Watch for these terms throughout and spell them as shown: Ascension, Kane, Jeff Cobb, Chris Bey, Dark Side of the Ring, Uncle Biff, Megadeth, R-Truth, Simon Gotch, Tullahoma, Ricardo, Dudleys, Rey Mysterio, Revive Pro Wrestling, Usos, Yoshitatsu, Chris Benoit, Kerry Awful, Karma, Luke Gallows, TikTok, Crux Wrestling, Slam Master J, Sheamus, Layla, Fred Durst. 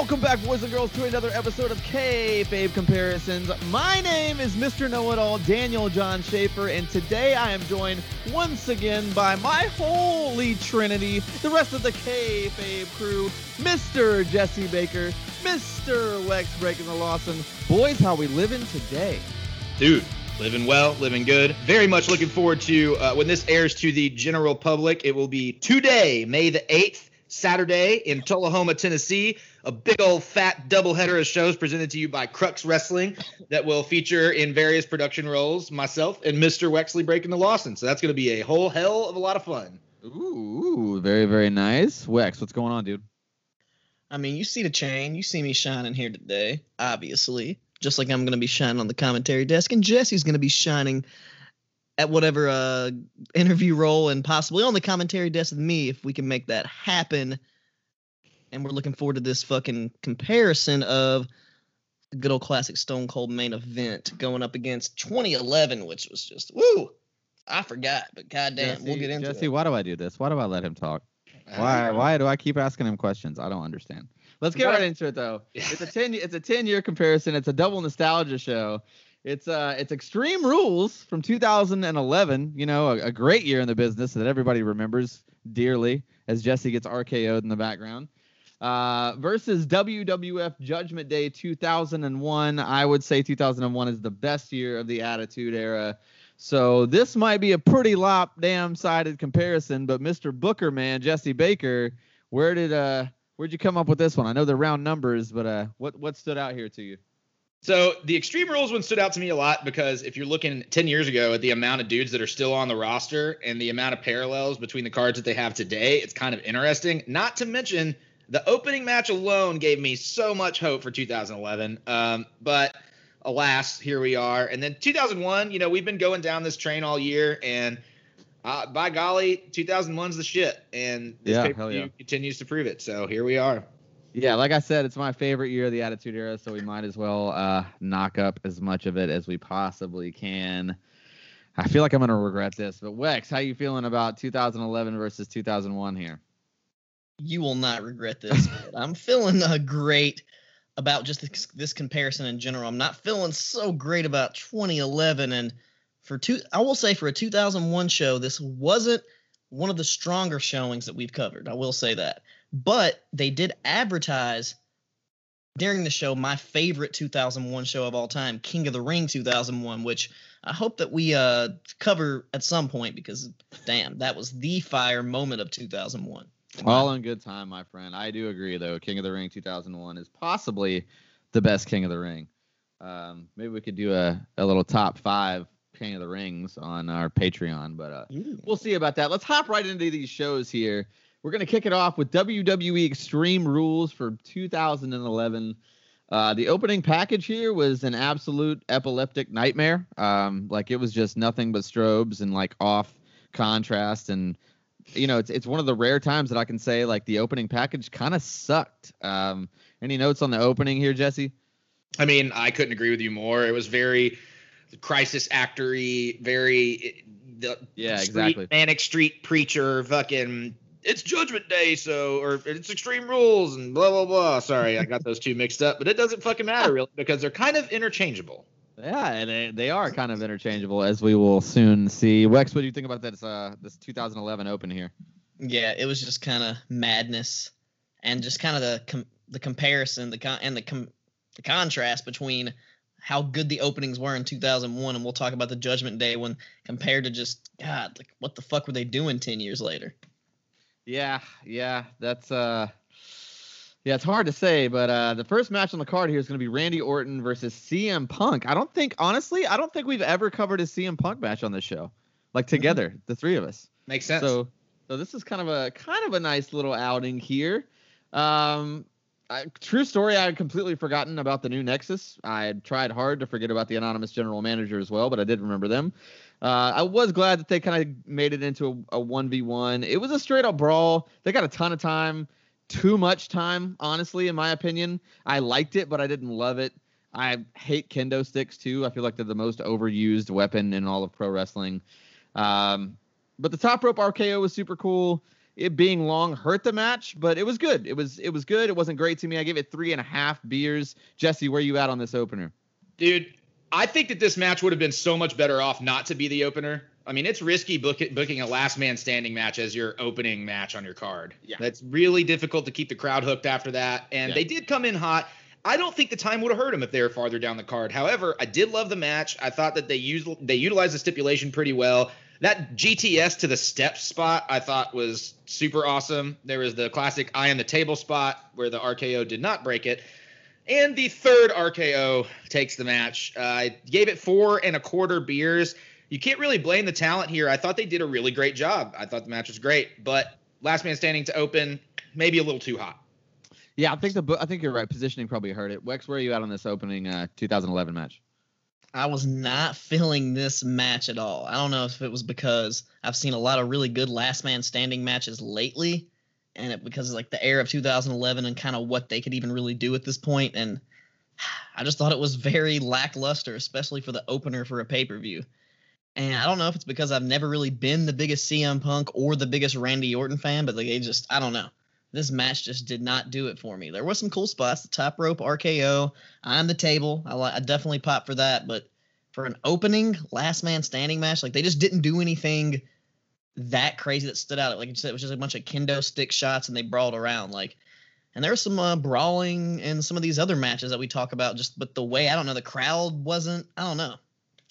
Welcome back, boys and girls, to another episode of Kayfabe Comparisons. My name is Mr. Know-It-All, Daniel John Schaefer, and today I am joined once again by my holy trinity, the rest of the Kayfabe crew, Mr. Jesse Baker, Mr. Lex Breaking the Lawson. Boys, how we living today? Dude, living well, living good. Very much looking forward to when this airs to the general public. It will be today, May the 8th. Saturday in Tullahoma, Tennessee, a big old fat doubleheader of shows presented to you by Crux Wrestling that will feature in various production roles myself and Mr. Wexley Breaking the Lawson. So that's going to be a whole hell of a lot of fun. Ooh, very, very nice. Wex, what's going on, dude? I mean, you see the chain. You see me shining here today, obviously, just like I'm going to be shining on the commentary desk, and Jesse's going to be shining at whatever interview role and possibly on the commentary desk with me if we can make that happen. And we're looking forward to this fucking comparison of the good old classic Stone Cold main event going up against 2011, which was just, woo, I forgot, but goddamn, Jesse, we'll get into it. Jesse, why do I do this? Why do I let him talk? Why do I keep asking him questions? I don't understand. Let's get right into it, though. It's a 10-year comparison. It's a double nostalgia show. It's Extreme Rules from 2011, you know, a great year in the business that everybody remembers dearly as Jesse gets RKO'd in the background, versus WWF Judgment Day 2001. I would say 2001 is the best year of the Attitude Era. So this might be a pretty lop-damn-sided comparison, but Mr. Booker, man, Jesse Baker, where'd you come up with this one? I know they're round numbers, but what stood out here to you? So the Extreme Rules one stood out to me a lot because if you're looking 10 years ago at the amount of dudes that are still on the roster and the amount of parallels between the cards that they have today, it's kind of interesting. Not to mention the opening match alone gave me so much hope for 2011. But alas, here we are. And then 2001, you know, we've been going down this train all year, and by golly, 2001's the shit. And this pay-per-view continues to prove it. So here we are. Yeah, like I said, it's my favorite year of the Attitude Era, so we might as well knock up as much of it as we possibly can. I feel like I'm going to regret this, but Wex, how you feeling about 2011 versus 2001 here? You will not regret this. I'm feeling great about just this comparison in general. I'm not feeling so great about 2011, and I will say for a 2001 show, this wasn't one of the stronger showings that we've covered. I will say that. But they did advertise during the show my favorite 2001 show of all time, King of the Ring 2001, which I hope that we cover at some point because, damn, that was the fire moment of 2001. All in good time, my friend. I do agree, though. King of the Ring 2001 is possibly the best King of the Ring. Maybe we could do a little top five King of the Rings on our Patreon, but we'll see about that. Let's hop right into these shows here. We're going to kick it off with WWE Extreme Rules for 2011. The opening package here was an absolute epileptic nightmare. Like, it was just nothing but strobes and, like, off contrast. And, you know, it's one of the rare times that I can say, like, the opening package kind of sucked. Any notes on the opening here, Jesse? I mean, I couldn't agree with you more. It was very crisis actor-y, very exactly. Manic street preacher fucking... It's Judgment Day, or it's Extreme Rules, and blah, blah, blah. Sorry, I got those two mixed up, but it doesn't fucking matter, really, because they're kind of interchangeable. Yeah, and they are kind of interchangeable, as we will soon see. Wex, what do you think about this 2011 open here? Yeah, it was just kind of madness, and just kind of the comparison, the contrast between how good the openings were in 2001, and we'll talk about the Judgment Day one compared to just, God, like, what the fuck were they doing 10 years later? Yeah, that's it's hard to say, but the first match on the card here is going to be Randy Orton versus CM Punk. I don't think we've ever covered a CM Punk match on this show, like together, the three of us. Makes sense. So this is kind of a nice little outing here. True story, I had completely forgotten about the new Nexus. I had tried hard to forget about the anonymous general manager as well, but I did remember them. I was glad that they kind of made it into a 1v1. It was a straight-up brawl. They got a ton of time. Too much time, honestly, in my opinion. I liked it, but I didn't love it. I hate kendo sticks, too. I feel like they're the most overused weapon in all of pro wrestling. But the top rope RKO was super cool. it being long hurt the match, but it was good. It was good. It wasn't great to me. I gave it 3.5 beers. Jesse, where are you at on this opener? Dude, I think that this match would have been so much better off not to be the opener. I mean, it's risky booking a last man standing match as your opening match on your card. Yeah. That's really difficult to keep the crowd hooked after that. And they did come in hot. I don't think the time would have hurt them if they were farther down the card. However, I did love the match. I thought that they utilized the stipulation pretty well. That GTS to the steps spot I thought was super awesome. There was the classic eye on the table spot where the RKO did not break it. And the third RKO takes the match. I gave it 4.25 beers. You can't really blame the talent here. I thought they did a really great job. I thought the match was great. But last man standing to open, maybe a little too hot. Yeah, I think you're right. Positioning probably hurt it. Wex, where are you at on this opening 2011 match? I was not feeling this match at all. I don't know if it was because I've seen a lot of really good last man standing matches lately, and because like the era of 2011 and kind of what they could even really do at this point. And I just thought it was very lackluster, especially for the opener for a pay-per-view. And I don't know if it's because I've never really been the biggest CM Punk or the biggest Randy Orton fan, but like I don't know. This match just did not do it for me. There were some cool spots, the top rope RKO, on the table. I definitely popped for that. But for an opening last man standing match, like they just didn't do anything that crazy that stood out. Like you said, it was just a bunch of kendo stick shots and they brawled around. Like, and there was some brawling in some of these other matches that we talk about. Just, but the way, I don't know, the crowd wasn't. I don't know.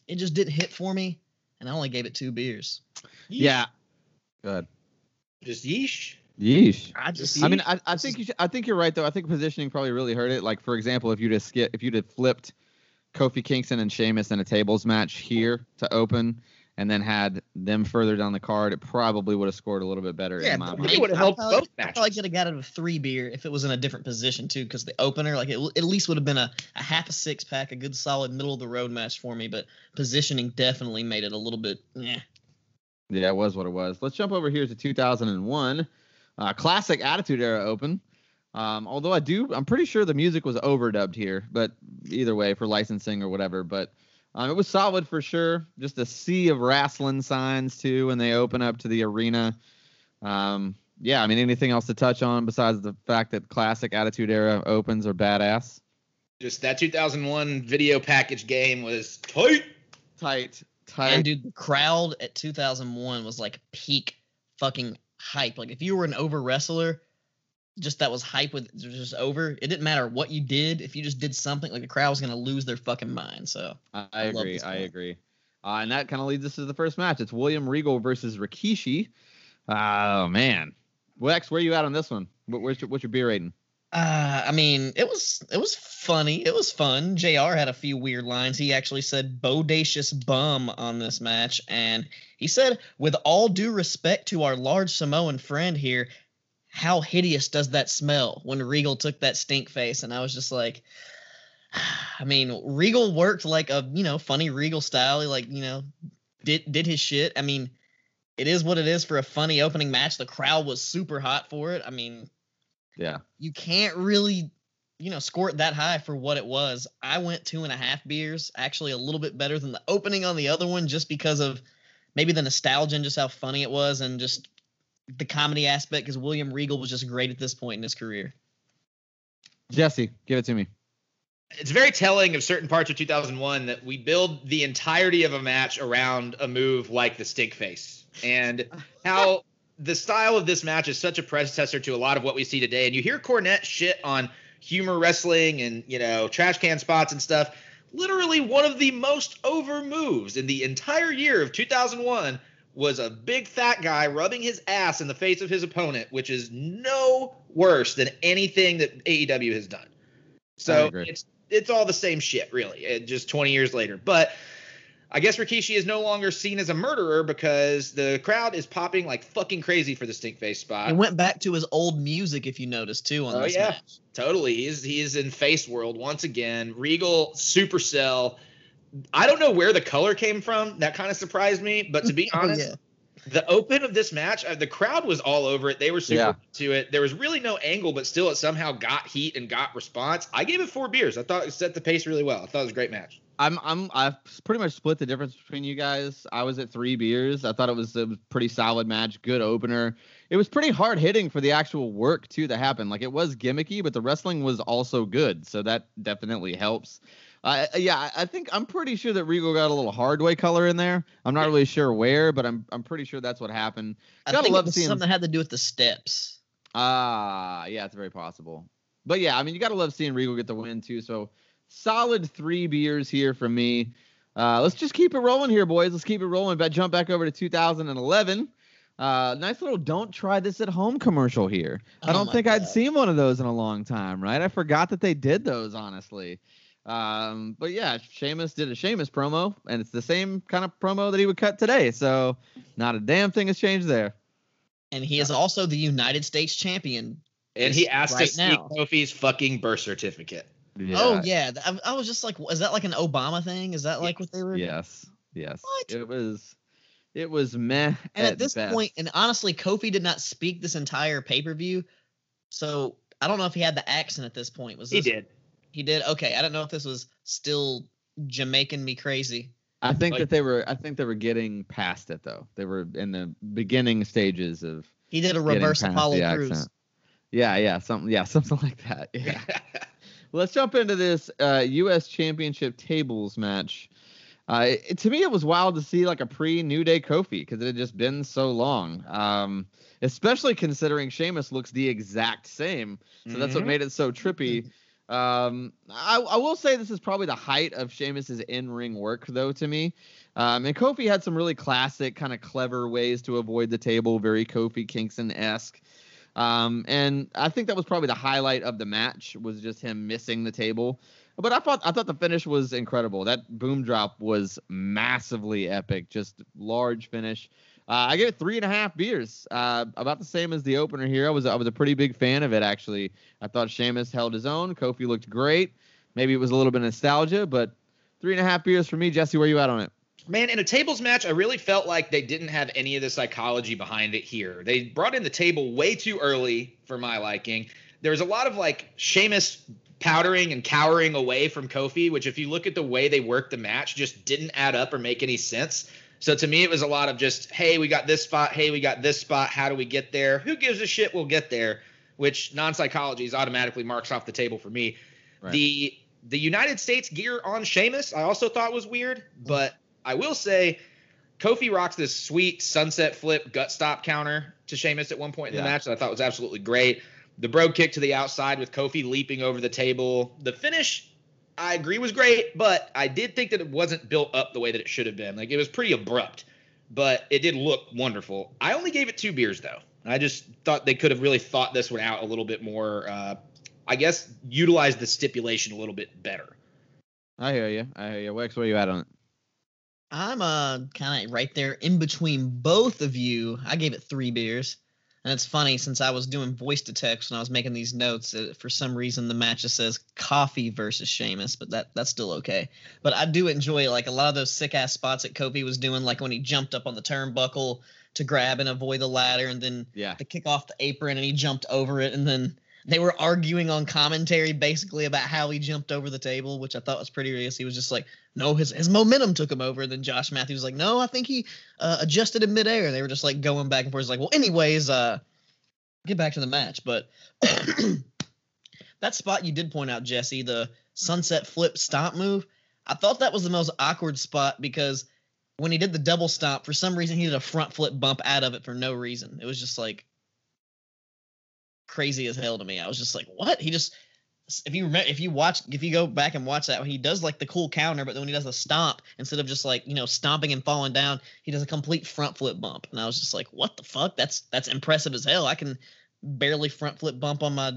It just didn't hit for me, and I only gave it 2 beers. Yeah. Good. Just yeesh. Yeesh. I think you're right though. I think positioning probably really hurt it. Like for example, if you'd have flipped Kofi Kingston and Sheamus in a tables match here to open, and then had them further down the card, it probably would have scored a little bit better. Yeah, in my mind. It would have helped both matches. I probably could have got it a 3 beer if it was in a different position too, because the opener, like it at least would have been a half a 6-pack, a good solid middle of the road match for me. But positioning definitely made it a little bit. Eh. Yeah, it was what it was. Let's jump over here to 2001. Classic Attitude Era Open. Although I'm pretty sure the music was overdubbed here, but either way, for licensing or whatever. But it was solid for sure. Just a sea of wrestling signs, too, when they open up to the arena. Yeah, I mean, anything else to touch on besides the fact that Classic Attitude Era Opens are badass? Just that 2001 video package game was tight. Tight. And, dude, the crowd at 2001 was like peak fucking hype. Like if you were an over wrestler, just that was hype with just over. It didn't matter what you did. If you just did something, like the crowd was going to lose their fucking mind. So I agree. And that kind of leads us to the first match. It's William Regal versus Rikishi. Oh man. Wex, where are you at on this one? What's your beer rating? I mean, it was funny. It was fun. JR had a few weird lines. He actually said bodacious bum on this match. And he said, with all due respect to our large Samoan friend here, how hideous does that smell, when Regal took that stink face. And I was just like, I mean, Regal worked like a, you know, funny Regal style. He like, you know, did his shit. I mean, it is what it is for a funny opening match. The crowd was super hot for it. I mean, yeah, you can't really, you know, score it that high for what it was. I went 2.5 beers, actually a little bit better than the opening on the other one, just because of maybe the nostalgia and just how funny it was and just the comedy aspect, because William Regal was just great at this point in his career. Jesse, give it to me. It's very telling of certain parts of 2001 that we build the entirety of a match around a move like the stink face, and how the style of this match is such a predecessor to a lot of what we see today. And you hear Cornette shit on humor wrestling and, you know, trash can spots and stuff. Literally one of the most over moves in the entire year of 2001 was a big fat guy rubbing his ass in the face of his opponent, which is no worse than anything that AEW has done. So it's all the same shit, really, just 20 years later. But I guess Rikishi is no longer seen as a murderer because the crowd is popping like fucking crazy for the stink face spot. He went back to his old music, if you notice, too, on this match. Totally. He is in face world once again. Regal, Supercell. I don't know where the color came from. That kind of surprised me. But to be honest, the open of this match, the crowd was all over it. They were super to it. There was really no angle, but still it somehow got heat and got response. I gave it 4 beers. I thought it set the pace really well. I thought it was a great match. I've pretty much split the difference between you guys. I was at 3 beers. I thought it was a pretty solid match, good opener. It was pretty hard hitting for the actual work too that happened. Like, it was gimmicky, but the wrestling was also good, so that definitely helps. Yeah, I think I'm pretty sure that Regal got a little Hardway color in there. I'm not really sure where, but I'm pretty sure that's what happened. I think it was something that had to do with the steps. Yeah, it's very possible. But yeah, I mean, you gotta love seeing Regal get the win too. So solid 3 beers here from me. Let's just keep it rolling here, boys. Let's keep it rolling. But jump back over to 2011. Nice little "Don't Try This at Home" commercial here. I don't think I'd seen one of those in a long time, right? I forgot that they did those, honestly. But yeah, Sheamus did a Sheamus promo, and it's the same kind of promo that he would cut today. So not a damn thing has changed there. And he is also the United States champion. And he asked to see Kofi's fucking birth certificate. Yeah. Oh yeah, I was just like, is that like an Obama thing? Is that like what they were doing? Yes. What? It was meh. And at this point, and honestly, Kofi did not speak this entire pay-per-view, so I don't know if he had the accent at this point. Was this, he did? He did. Okay, I don't know if this was still Jamaican me crazy. I think that they were. I think they were getting past it though. They were in the beginning stages of. He did a reverse Apollo Crews. Something like that. Yeah. Let's jump into this U.S. Championship tables match. To me, it was wild to see like a pre-New Day Kofi because it had just been so long, especially considering Sheamus looks the exact same. So that's what made it so trippy. I will say this is probably the height of Sheamus's in-ring work, though, to me. And Kofi had some really classic, kind of clever ways to avoid the table, very Kofi Kingston-esque. And I think that was probably the highlight of the match was just him missing the table. But I thought the finish was incredible. That boom drop was massively epic, just large finish. I gave it 3.5 beers, about the same as the opener here. I was a pretty big fan of it, actually. I thought Sheamus held his own. Kofi looked great. Maybe it was a little bit of nostalgia, but 3.5 beers for me. Jesse, where you at on it? Man, in a tables match, I really felt like they didn't have any of the psychology behind it here. They brought in the table way too early for my liking. There was a lot of like Sheamus powdering and cowering away from Kofi, which if you look at the way they worked the match, just didn't add up or make any sense. So to me, it was a lot of just, hey, we got this spot. Hey, we got this spot. How do we get there? Who gives a shit? We'll get there, which non-psychology is automatically marks off the table for me. Right. The United States gear on Sheamus, I also thought was weird, but I will say Kofi rocks this sweet sunset flip gut stop counter to Sheamus at one point in the match that I thought was absolutely great. The brogue kick to the outside with Kofi leaping over the table. The finish, I agree, was great, but I did think that it wasn't built up the way that it should have been. Like, it was pretty abrupt, but it did look wonderful. I only gave it 2 beers, though. I just thought they could have really thought this one out a little bit more. I guess utilize the stipulation a little bit better. I hear you. Wex, where you at on it? I'm kind of right there in between both of you. I gave it 3 beers. And it's funny, since I was doing voice to text when I was making these notes, for some reason the match just says Kofi versus Sheamus, but that's still okay. But I do enjoy like a lot of those sick-ass spots that Kofi was doing, like when he jumped up on the turnbuckle to grab and avoid the ladder, and then to kick off the apron, and he jumped over it, and then they were arguing on commentary basically about how he jumped over the table, which I thought was pretty ridiculous. He was just like, no, his momentum took him over. And then Josh Matthews was like, no, I think he adjusted in midair. And they were just like going back and forth. It's like, well, anyways, get back to the match. But that spot you did point out, Jesse, the sunset flip stomp move, I thought that was the most awkward spot because when he did the double stomp, for some reason he did a front flip bump out of it for no reason. It was just like crazy as hell to me. I was just like, what? He just, if you go back and watch that, he does like the cool counter, but then when he does a stomp, instead of just like, stomping and falling down, he does a complete front flip bump. And I was just like, what the fuck? That's impressive as hell. I can barely front flip bump on my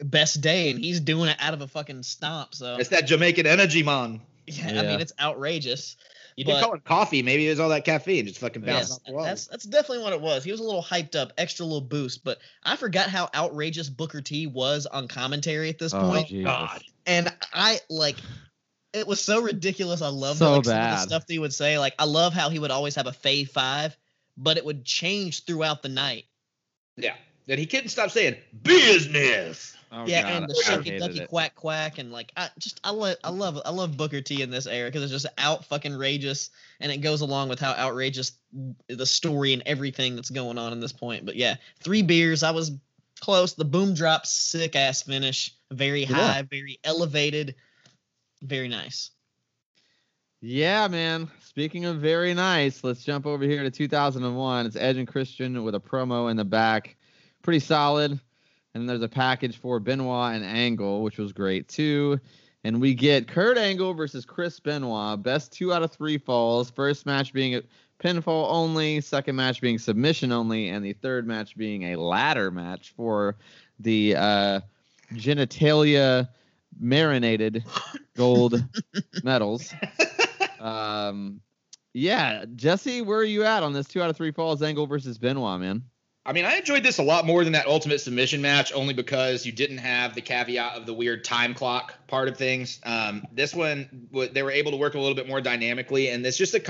best day, and he's doing it out of a fucking stomp. So it's that Jamaican energy, man. Yeah. I mean, it's outrageous. You did call it coffee. Maybe it was all that caffeine just fucking bounced off the wall. That's definitely what it was. He was a little hyped up, extra little boost. But I forgot how outrageous Booker T was on commentary at this point. Jesus. God. And it was so ridiculous. I love the stuff that he would say. Like, I love how he would always have a fave five, but it would change throughout the night. Yeah. That he couldn't stop saying business. Oh, yeah, God, and the shucky ducky quack quack, and like I love Booker T in this era because it's just out fucking outrageous, and it goes along with how outrageous the story and everything that's going on in this point. But yeah, three beers. I was close. The boom drop, sick ass finish, very high, very elevated, very nice. Yeah, man. Speaking of very nice, let's jump over here to 2001. It's Edge and Christian with a promo in the back. Pretty solid. And then there's a package for Benoit and Angle, which was great, too. And we get Kurt Angle versus Chris Benoit. Best 2 out of 3 falls. First match being a pinfall only. Second match being submission only. And the third match being a ladder match for the genitalia marinated gold medals. Yeah, Jesse, where are you at on this 2 out of 3 falls Angle versus Benoit, man? I mean, I enjoyed this a lot more than that ultimate submission match, only because you didn't have the caveat of the weird time clock part of things. This one, they were able to work a little bit more dynamically, and it's just the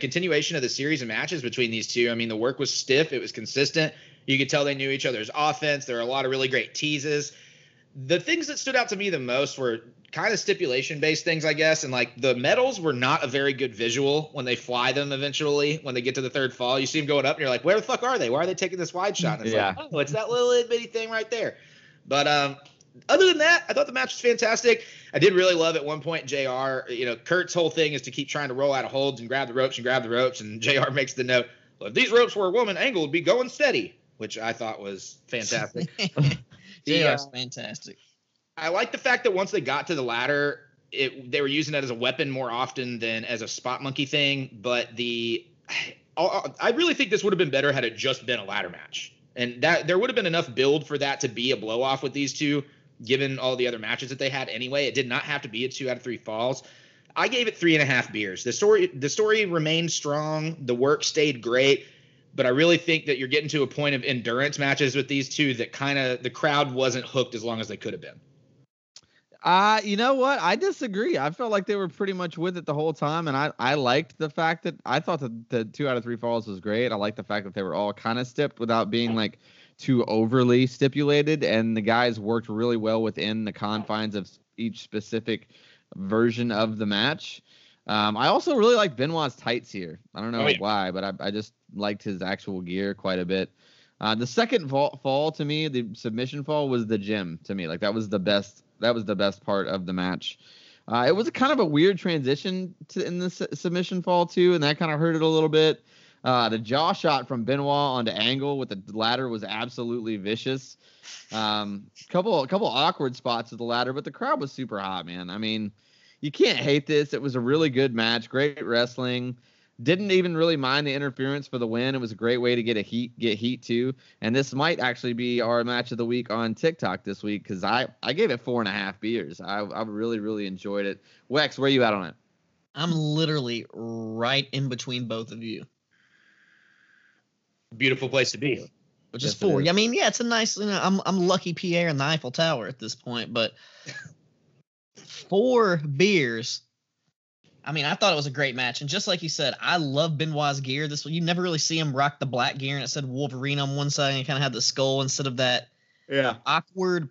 continuation of the series of matches between these two. I mean, the work was stiff. It was consistent. You could tell they knew each other's offense. There were a lot of really great teases. The things that stood out to me the most were kind of stipulation-based things, I guess, and like the medals were not a very good visual when they fly them eventually. When they get to the third fall, you see them going up, and you're like, where the fuck are they? Why are they taking this wide shot? And it's like, oh, it's that little bitty thing right there. But other than that, I thought the match was fantastic. I did really love at one point JR, you know, Kurt's whole thing is to keep trying to roll out of holds and grab the ropes, and JR makes the note, well, if these ropes were a woman, Angle would be going steady, which I thought was fantastic. JR's fantastic. I like the fact that once they got to the ladder, they were using that as a weapon more often than as a spot monkey thing. But I really think this would have been better had it just been a ladder match. And that there would have been enough build for that to be a blow off with these two, given all the other matches that they had anyway. It did not have to be a 2 out of 3 falls. I gave it 3.5 beers. The story remained strong. The work stayed great. But I really think that you're getting to a point of endurance matches with these two that kind of the crowd wasn't hooked as long as they could have been. You know what? I disagree. I felt like they were pretty much with it the whole time, and I liked the fact that I thought that the 2 out of 3 falls was great. I liked the fact that they were all kind of stipped without being like too overly stipulated, and the guys worked really well within the confines of each specific version of the match. I also really like Benoit's tights here. I don't know why, but I just liked his actual gear quite a bit. The second fall to me, the submission fall, was the gym to me. Like that was the best. That was the best part of the match. It was a kind of a weird transition in the submission fall too, and that kind of hurt it a little bit. The jaw shot from Benoit onto Angle with the ladder was absolutely vicious. Couple awkward spots with the ladder, but the crowd was super hot, man. I mean, you can't hate this. It was a really good match, great wrestling. Didn't even really mind the interference for the win. It was a great way to get heat too. And this might actually be our match of the week on TikTok this week because I gave it 4.5 beers. I really, really enjoyed it. Wex, where are you at on it? I'm literally right in between both of you. Beautiful place to be. Which is 4. I mean, yeah, it's a nice, you know, I'm lucky Pierre in the Eiffel Tower at this point, but 4 beers. I mean, I thought it was a great match. And just like you said, I love Benoit's gear. This you never really see him rock the black gear, and it said Wolverine on one side, and he kind of had the skull instead of that awkward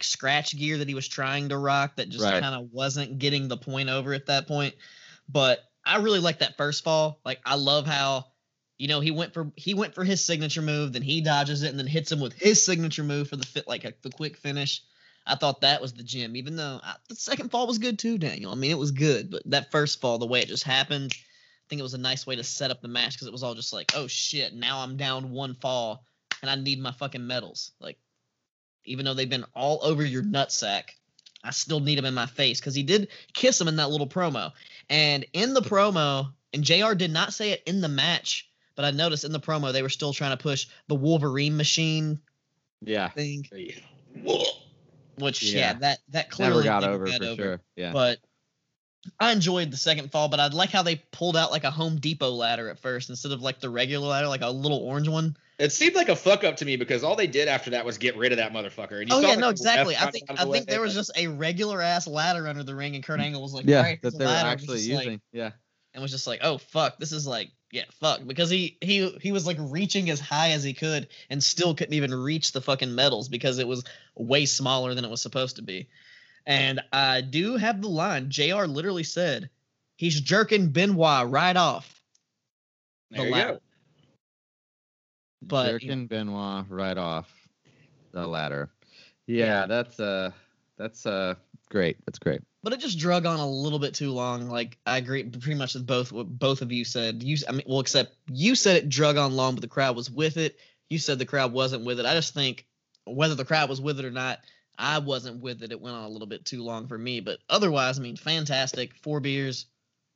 scratch gear that he was trying to rock that just kind of wasn't getting the point over at that point. But I really like that first fall. Like, I love how, you know, he went for his signature move, then he dodges it, and then hits him with his signature move for the fit, like the quick finish. I thought that was the gem, even though the second fall was good too, Daniel. I mean, it was good, but that first fall, the way it just happened, I think it was a nice way to set up the match because it was all just like, oh, shit, now I'm down 1 fall, and I need my fucking medals. Like, even though they've been all over your nutsack, I still need them in my face because he did kiss him in that little promo. And in the promo, and JR did not say it in the match, but I noticed in the promo they were still trying to push the Wolverine machine thing. Yeah. Which, that clearly never got over. Sure. Yeah. But I enjoyed the second fall, but I'd like how they pulled out like a Home Depot ladder at first instead of like the regular ladder, like a little orange one. It seemed like a fuck up to me because all they did after that was get rid of that motherfucker. And exactly. I think there was just a regular ass ladder under the ring, and Kurt Angle was like, that they were actually using. Like, and was just like, oh fuck, this is like Yeah, fuck, because he was like reaching as high as he could and still couldn't even reach the fucking medals because it was way smaller than it was supposed to be. And I do have the line. JR literally said, he's jerking Benoit right off. The there ladder. You go. But, jerking Benoit right off the ladder. Yeah, that's great. That's great. But it just drug on a little bit too long. Like, I agree pretty much with what both of you said. Except you said it drug on long, but the crowd was with it. You said the crowd wasn't with it. I just think whether the crowd was with it or not, I wasn't with it. It went on a little bit too long for me. But otherwise, I mean, fantastic. 4 beers.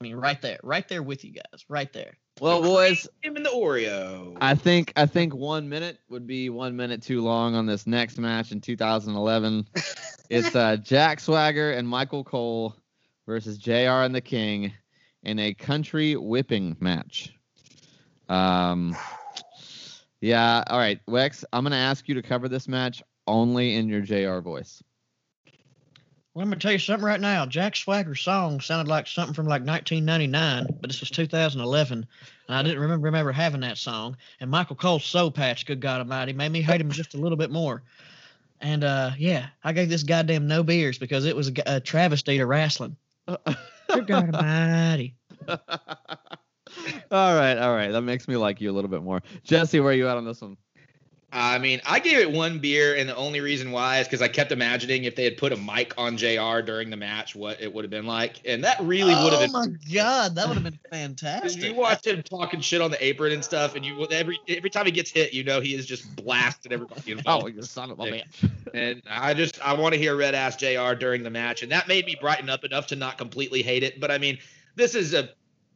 I mean, right there with you guys, right there. Well, boys, him in the Oreo. I think 1 minute would be 1 minute too long on this next match in 2011. It's Jack Swagger and Michael Cole versus JR and the King in a country whipping match. Yeah. All right, Wex, I'm gonna ask you to cover this match only in your JR voice. Well, I'm going to tell you something right now. Jack Swagger's song sounded like something from like 1999, but this was 2011, and I didn't remember having that song. And Michael Cole's soul patch, good God almighty, made me hate him just a little bit more. And, yeah, I gave this goddamn no beers because it was a travesty to wrestling. Good God almighty. All right. That makes me like you a little bit more. Jesse, where are you at on this one? I mean, I gave it 1 beer, and the only reason why is because I kept imagining if they had put a mic on JR during the match, what it would have been like. And that really would have been... Oh, my God. That would have been fantastic. You watch him talking shit on the apron and stuff, and you every time he gets hit, you know he is just blasted everybody involved. Oh, you son of a bitch. And I want to hear red-ass JR during the match, and that made me brighten up enough to not completely hate it. But, I mean, this is a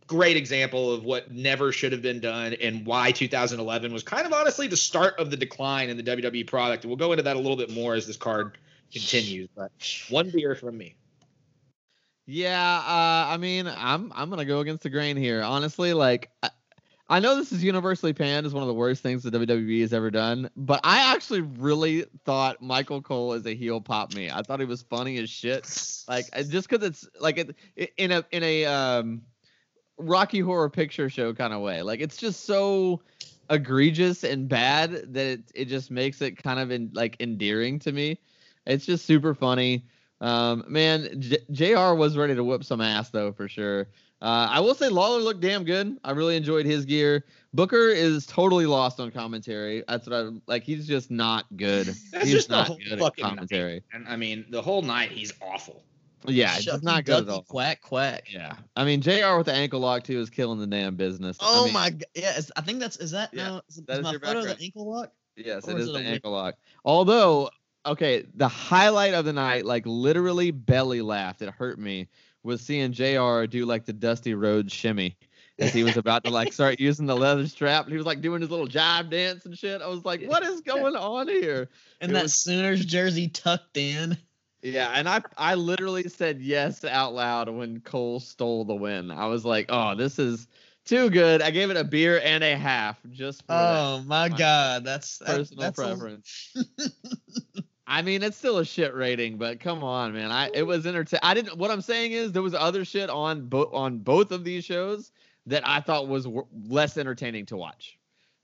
great example of what never should have been done and why 2011 was kind of honestly the start of the decline in the WWE product. And we'll go into that a little bit more as this card continues, but 1 beer from me. Yeah. I mean, I'm going to go against the grain here. Honestly, like I know this is universally panned as one of the worst things the WWE has ever done, but I actually really thought Michael Cole as a heel popped me. I thought he was funny as shit. Like just cause it's like in a Rocky Horror Picture Show kind of way. Like it's just so egregious and bad that it just makes it kind of endearing to me. It's just super funny. Man, JR was ready to whoop some ass though for sure. I will say Lawler looked damn good. I really enjoyed his gear. Booker is totally lost on commentary. That's what I'm like. He's just not good. That's he's just not the whole good fucking at commentary. Night. And I mean, the whole night he's awful. Yeah, it's not good at all. Quack, quack. Yeah. I mean, JR with the ankle lock, too, is killing the damn business. Oh, my God. Yeah, I think that's... Is that now... Is my photo the ankle lock? Yes, it is the ankle lock. Although, okay, the highlight of the night, like, literally belly laughed. It hurt me. Was seeing JR do, like, the Dusty Rhodes shimmy. As he was about to, like, start using the leather strap. And he was, like, doing his little jive dance and shit. I was like, what is going on here? And that Sooners jersey tucked in. Yeah, and I literally said yes out loud when Cole stole the win. I was like, oh, this is too good. I gave it 1.5 beers just for my God. That's personal preference. I mean, it's still a shit rating, but come on, man. It was entertaining. What I'm saying is there was other shit on both of these shows that I thought was less entertaining to watch.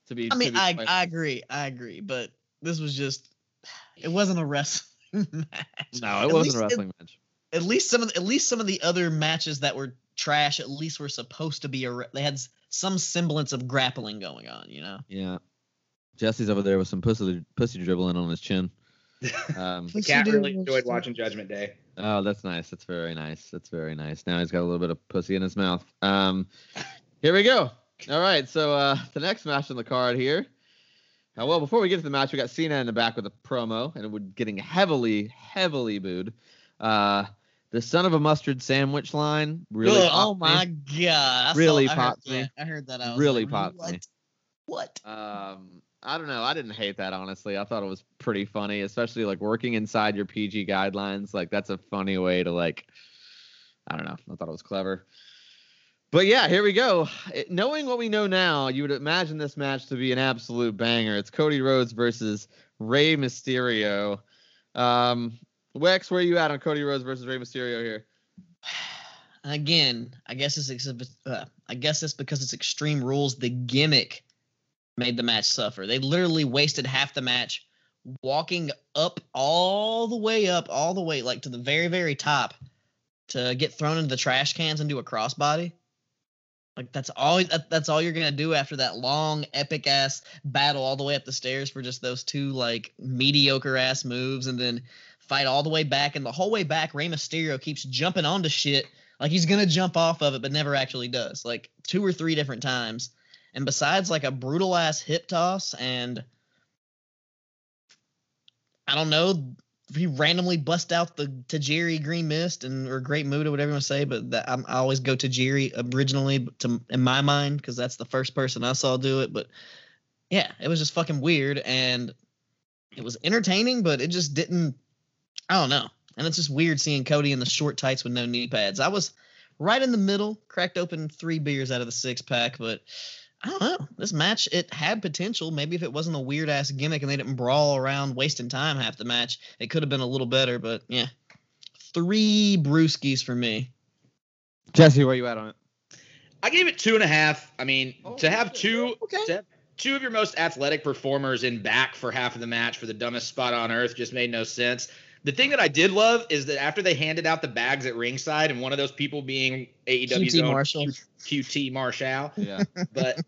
I agree, but this was just – it wasn't a wrestling. Match. No, it wasn't a wrestling match. At least some of the other matches that were trash, at least were supposed to be they had some semblance of grappling going on, you know. Yeah, Jesse's over there with some pussy dribbling on his chin. Cat really enjoyed watching Judgment Day. Oh, that's nice. That's very nice. That's very nice. Now he's got a little bit of pussy in his mouth. Here we go. All right, so the next match on the card here. Well, before we get to the match, we got Cena in the back with a promo, and we're getting heavily, heavily booed. The son of a mustard sandwich line really popped me. Oh, my God. Really popped me. I heard that. Really popped me. What? I don't know. I didn't hate that, honestly. I thought it was pretty funny, especially, like, working inside your PG guidelines. Like, that's a funny way to, like, I don't know. I thought it was clever. But yeah, here we go. Knowing what we know now, you would imagine this match to be an absolute banger. It's Cody Rhodes versus Rey Mysterio. Wex, where are you at on Cody Rhodes versus Rey Mysterio here? again, I guess it's because it's Extreme Rules. The gimmick made the match suffer. They literally wasted half the match walking up all the way like to the very, very top to get thrown into the trash cans and do a crossbody. Like that's all you're going to do after that long epic ass battle all the way up the stairs for just those two like mediocre ass moves, and then fight all the way back, and the whole way back Rey Mysterio keeps jumping onto shit like he's going to jump off of it but never actually does, like 2 or 3 different times. And besides like a brutal ass hip toss and I don't know, he randomly busts out the Tajiri Green Mist and or Great Muta, whatever you want to say, but I always go Tajiri originally in my mind because that's the first person I saw do it. But yeah, it was just fucking weird and it was entertaining, but it just didn't. I don't know, and it's just weird seeing Cody in the short tights with no knee pads. I was right in the middle, cracked open 3 beers out of the 6-pack, but I don't know. This match, it had potential. Maybe if it wasn't a weird-ass gimmick and they didn't brawl around wasting time half the match, it could have been a little better, but yeah. 3 brewskis for me. Jesse, where you at on it? I gave it 2.5. I mean, to have two of your most athletic performers in back for half of the match for the dumbest spot on earth just made no sense. The thing that I did love is that after they handed out the bags at ringside, and one of those people being AEW's own QT Marshall. Yeah. But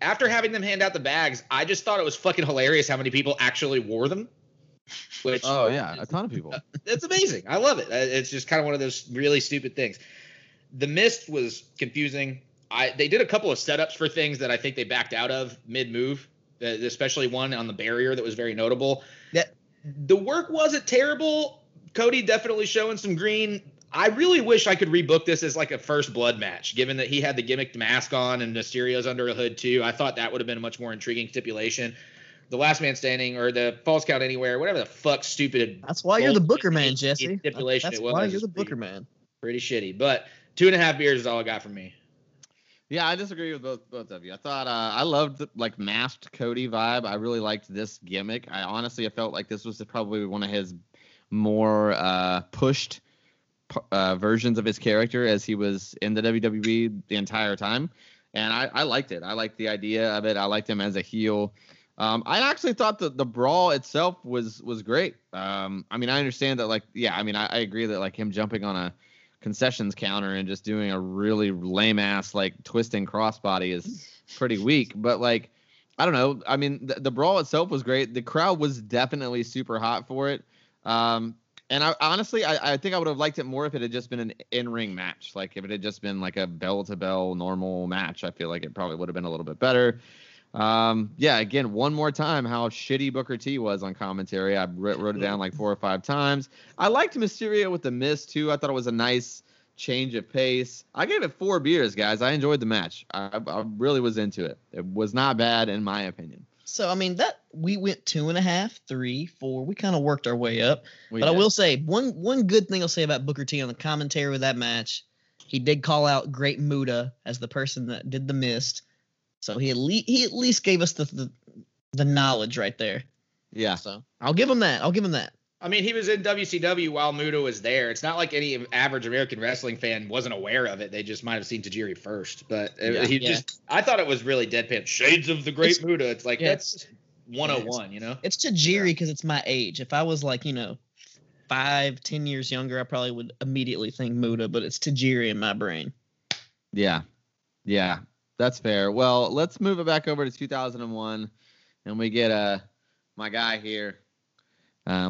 after having them hand out the bags, I just thought it was fucking hilarious how many people actually wore them. Which, oh yeah, a ton of people. It's amazing. I love it. It's just kind of one of those really stupid things. The mist was confusing. They did a couple of setups for things that I think they backed out of mid-move, especially one on the barrier that was very notable. The work wasn't terrible. Cody definitely showing some green. I really wish I could rebook this as like a first blood match, given that he had the gimmicked mask on and Mysterio's under a hood too. I thought that would have been a much more intriguing stipulation. The last man standing or the false count anywhere, whatever the fuck stupid. That's why you're the booker man, Jesse. Stipulation. That's why you're the booker man. Pretty shitty, but 2.5 beers is all I got from me. Yeah, I disagree with both of you. I thought I loved the, like, masked Cody vibe. I really liked this gimmick. I felt like this was probably one of his more pushed versions of his character as he was in the WWE the entire time. And I liked it. I liked the idea of it. I liked him as a heel. I actually thought that the brawl itself was great. I mean, I understand that, like, yeah, I mean, I agree that, like, him jumping on a concessions counter and just doing a really lame ass like twisting crossbody is pretty weak, but like I don't know, I mean the brawl itself was great. The crowd was definitely super hot for it, and I honestly I think I would have liked it more if it had just been an in-ring match. Like if it had just been like a bell-to-bell normal match, I feel like it probably would have been a little bit better. Yeah, again, one more time, how shitty Booker T was on commentary. I wrote it down like 4 or 5 times. I liked Mysterio with the Miz too. I thought it was a nice change of pace. I gave it 4 beers, guys. I enjoyed the match. I really was into it. It was not bad in my opinion. So, I mean, that we went 2.5, 3, 4. We kind of worked our way up. I will say one good thing I'll say about Booker T on the commentary with that match. He did call out Great Muta as the person that did the mist. So he at least gave us the knowledge right there. Yeah. So I'll give him that. I mean, he was in WCW while Muta was there. It's not like any average American wrestling fan wasn't aware of it. They just might have seen Tajiri first. But I thought it was really deadpan. Shades of the Great Muta. It's like that's 101, you know? It's Tajiri because it's my age. If I was like, you know, 5, 10 years younger, I probably would immediately think Muta, but it's Tajiri in my brain. Yeah. Yeah. That's fair. Well, let's move it back over to 2001, and we get my guy here,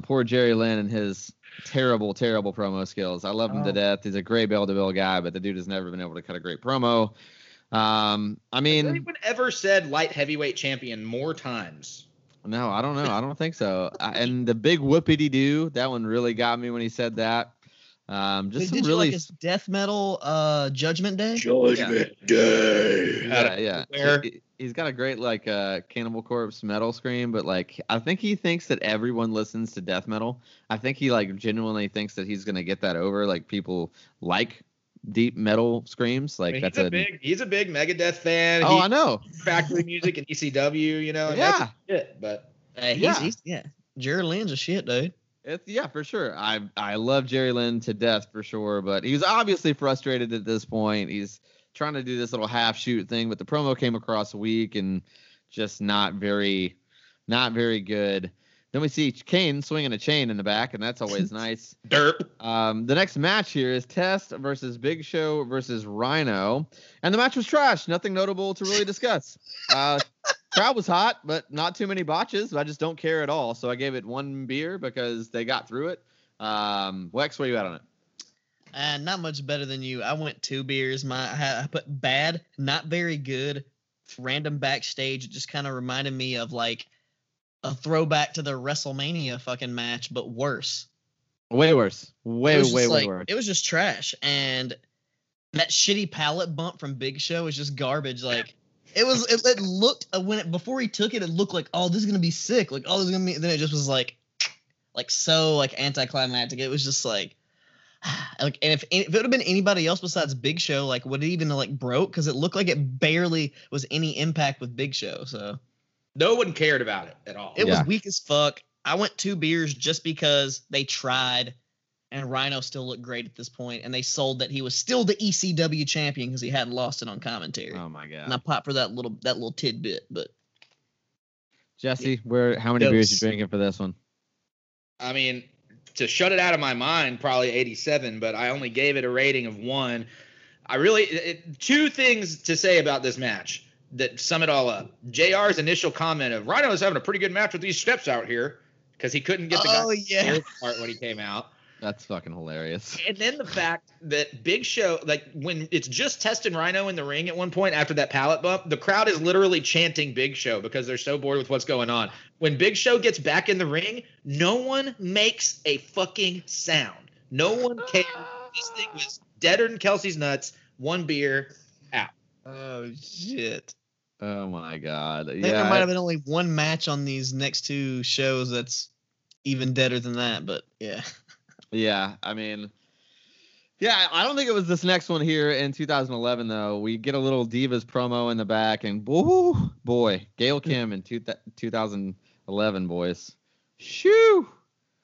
poor Jerry Lynn and his terrible, terrible promo skills. I love him to death. He's a great bell-to-bell guy, but the dude has never been able to cut a great promo. I mean, has anyone ever said light heavyweight champion more times? No, I don't know. I don't think so. And the big whoopity-doo, that one really got me when he said that. Just did some really you like his death metal Judgment Day. Yeah. He's got a great like Cannibal Corpse metal scream, but like I think he thinks that everyone listens to death metal. I think he like genuinely thinks that he's gonna get that over. Like people like deep metal screams. Like I mean, that's he's a big Megadeth fan. Oh, I know. Factory Music and ECW, you know. And yeah. That's shit, but he's Jerry Lynn's a shit dude. It's, yeah, for sure. I love Jerry Lynn to death, for sure, but he was obviously frustrated at this point. He's trying to do this little half shoot thing, but the promo came across weak and just not very good. Then we see Kane swinging a chain in the back, and that's always nice. Derp. The next match here is Test versus Big Show versus Rhino, and the match was trash. Nothing notable to really discuss. Crowd was hot, but not too many botches. I just don't care at all. So I gave it one beer because they got through it. Wex, where you at on it? Not much better than you. I went two beers. I put bad, not very good, random backstage. It just kind of reminded me of like a throwback to the WrestleMania fucking match, but worse. Way worse. Way worse. It was just trash. And that shitty pallet bump from Big Show is just garbage. Like, It looked before he took it, it looked like, oh, this is gonna be sick. Like, oh, this is gonna be. Then it just was like so like anticlimactic. It was just like, and if it would have been anybody else besides Big Show, like, would it even like broke? Because it looked like it barely was any impact with Big Show. So no one cared about it at all. It was weak as fuck. I went two beers just because they tried, and Rhino still looked great at this point, and they sold that he was still the ECW champion because he hadn't lost it on commentary. Oh my god! And I popped for that little tidbit. But Jesse, how many beers you drinking for this one? I mean, to shut it out of my mind, probably 87. But I only gave it a rating of 1. I really two things to say about this match that sum it all up. JR's initial comment of Rhino is having a pretty good match with these steps out here because he couldn't get the part when he came out. That's fucking hilarious. And then the fact that Big Show, like when it's just Test and Rhino in the ring at one point after that pallet bump, the crowd is literally chanting Big Show because they're so bored with what's going on. When Big Show gets back in the ring, no one makes a fucking sound. No one cares. This thing was deader than Kelsey's nuts. One beer out. Oh, shit. Oh, my God. I think there might have been only one match on these next two shows that's even deader than that, but yeah. Yeah, I mean, yeah, I don't think it was this next one here in 2011, though. We get a little Divas promo in the back, and boy, Gail Kim in 2011, boys. Shoo!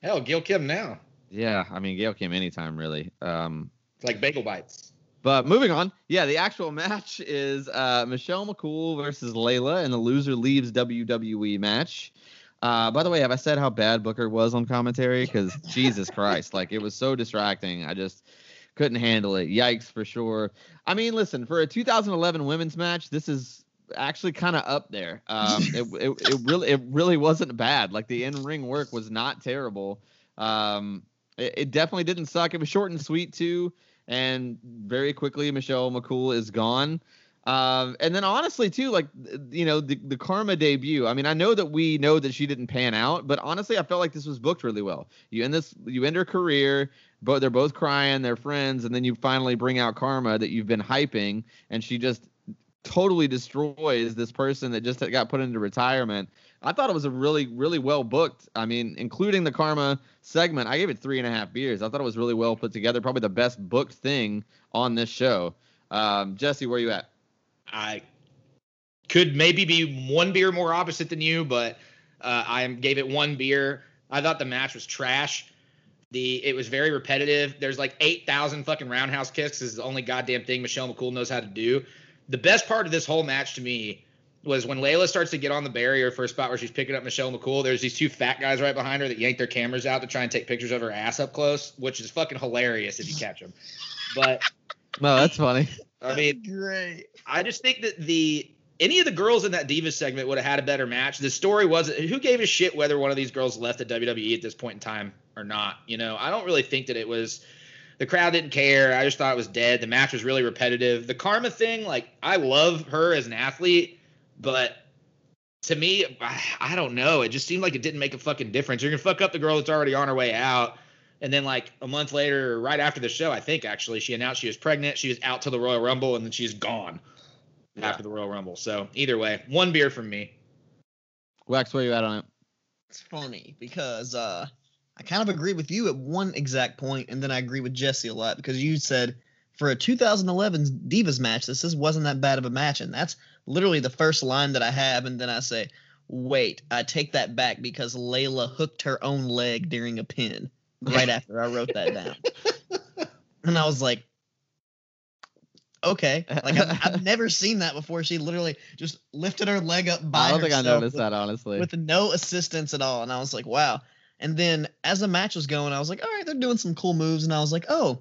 Hell, Gail Kim now. Yeah, I mean, Gail Kim anytime, really. It's like bagel bites. But moving on, yeah, the actual match is Michelle McCool versus Layla in the Loser Leaves WWE match. By the way, have I said how bad Booker was on commentary? Because Jesus Christ, like it was so distracting. I just couldn't handle it. Yikes, for sure. I mean, listen, for a 2011 women's match, this is actually kind of up there. It really wasn't bad. Like the in-ring work was not terrible. It definitely didn't suck. It was short and sweet too. And very quickly, Michelle McCool is gone. And then honestly too, like, you know, the Karma debut, I mean, I know that we know that she didn't pan out, but honestly, I felt like this was booked really well. You end her career, but they're both crying, they're friends. And then you finally bring out Karma that you've been hyping. And she just totally destroys this person that just got put into retirement. I thought it was a really, really well booked. I mean, including the Karma segment, I gave it 3.5 beers. I thought it was really well put together. Probably the best booked thing on this show. Jesse, where you at? I could maybe be one beer more opposite than you, but I gave it one beer. I thought the match was trash. It was very repetitive. There's like 8,000 fucking roundhouse kicks. This is the only goddamn thing Michelle McCool knows how to do. The best part of this whole match to me was when Layla starts to get on the barrier for a spot where she's picking up Michelle McCool. There's these two fat guys right behind her that yank their cameras out to try and take pictures of her ass up close, which is fucking hilarious if you catch them. But no, that's funny. I mean, great. I just think that any of the girls in that Divas segment would have had a better match. The story wasn't who gave a shit whether one of these girls left the WWE at this point in time or not. You know, I don't really think that it was the crowd didn't care. I just thought it was dead. The match was really repetitive. The Karma thing, like I love her as an athlete, but to me, I don't know. It just seemed like it didn't make a fucking difference. You're gonna fuck up the girl that's already on her way out. And then like a month later, right after the show, I think actually she announced she was pregnant. She was out till the Royal Rumble and then she's gone after the Royal Rumble. So either way, one beer from me. Wax, where you at on it? It's funny because I kind of agree with you at one exact point. And then I agree with Jesse a lot because you said for a 2011 Divas match, this wasn't that bad of a match. And that's literally the first line that I have. And then I say, wait, I take that back because Layla hooked her own leg during a pin right after I wrote that down. And I was like, okay. Like, I've never seen that before. She literally just lifted her leg up by herself. I don't think I noticed that, honestly. With no assistance at all. And I was like, wow. And then as the match was going, I was like, all right, they're doing some cool moves. And I was like, oh,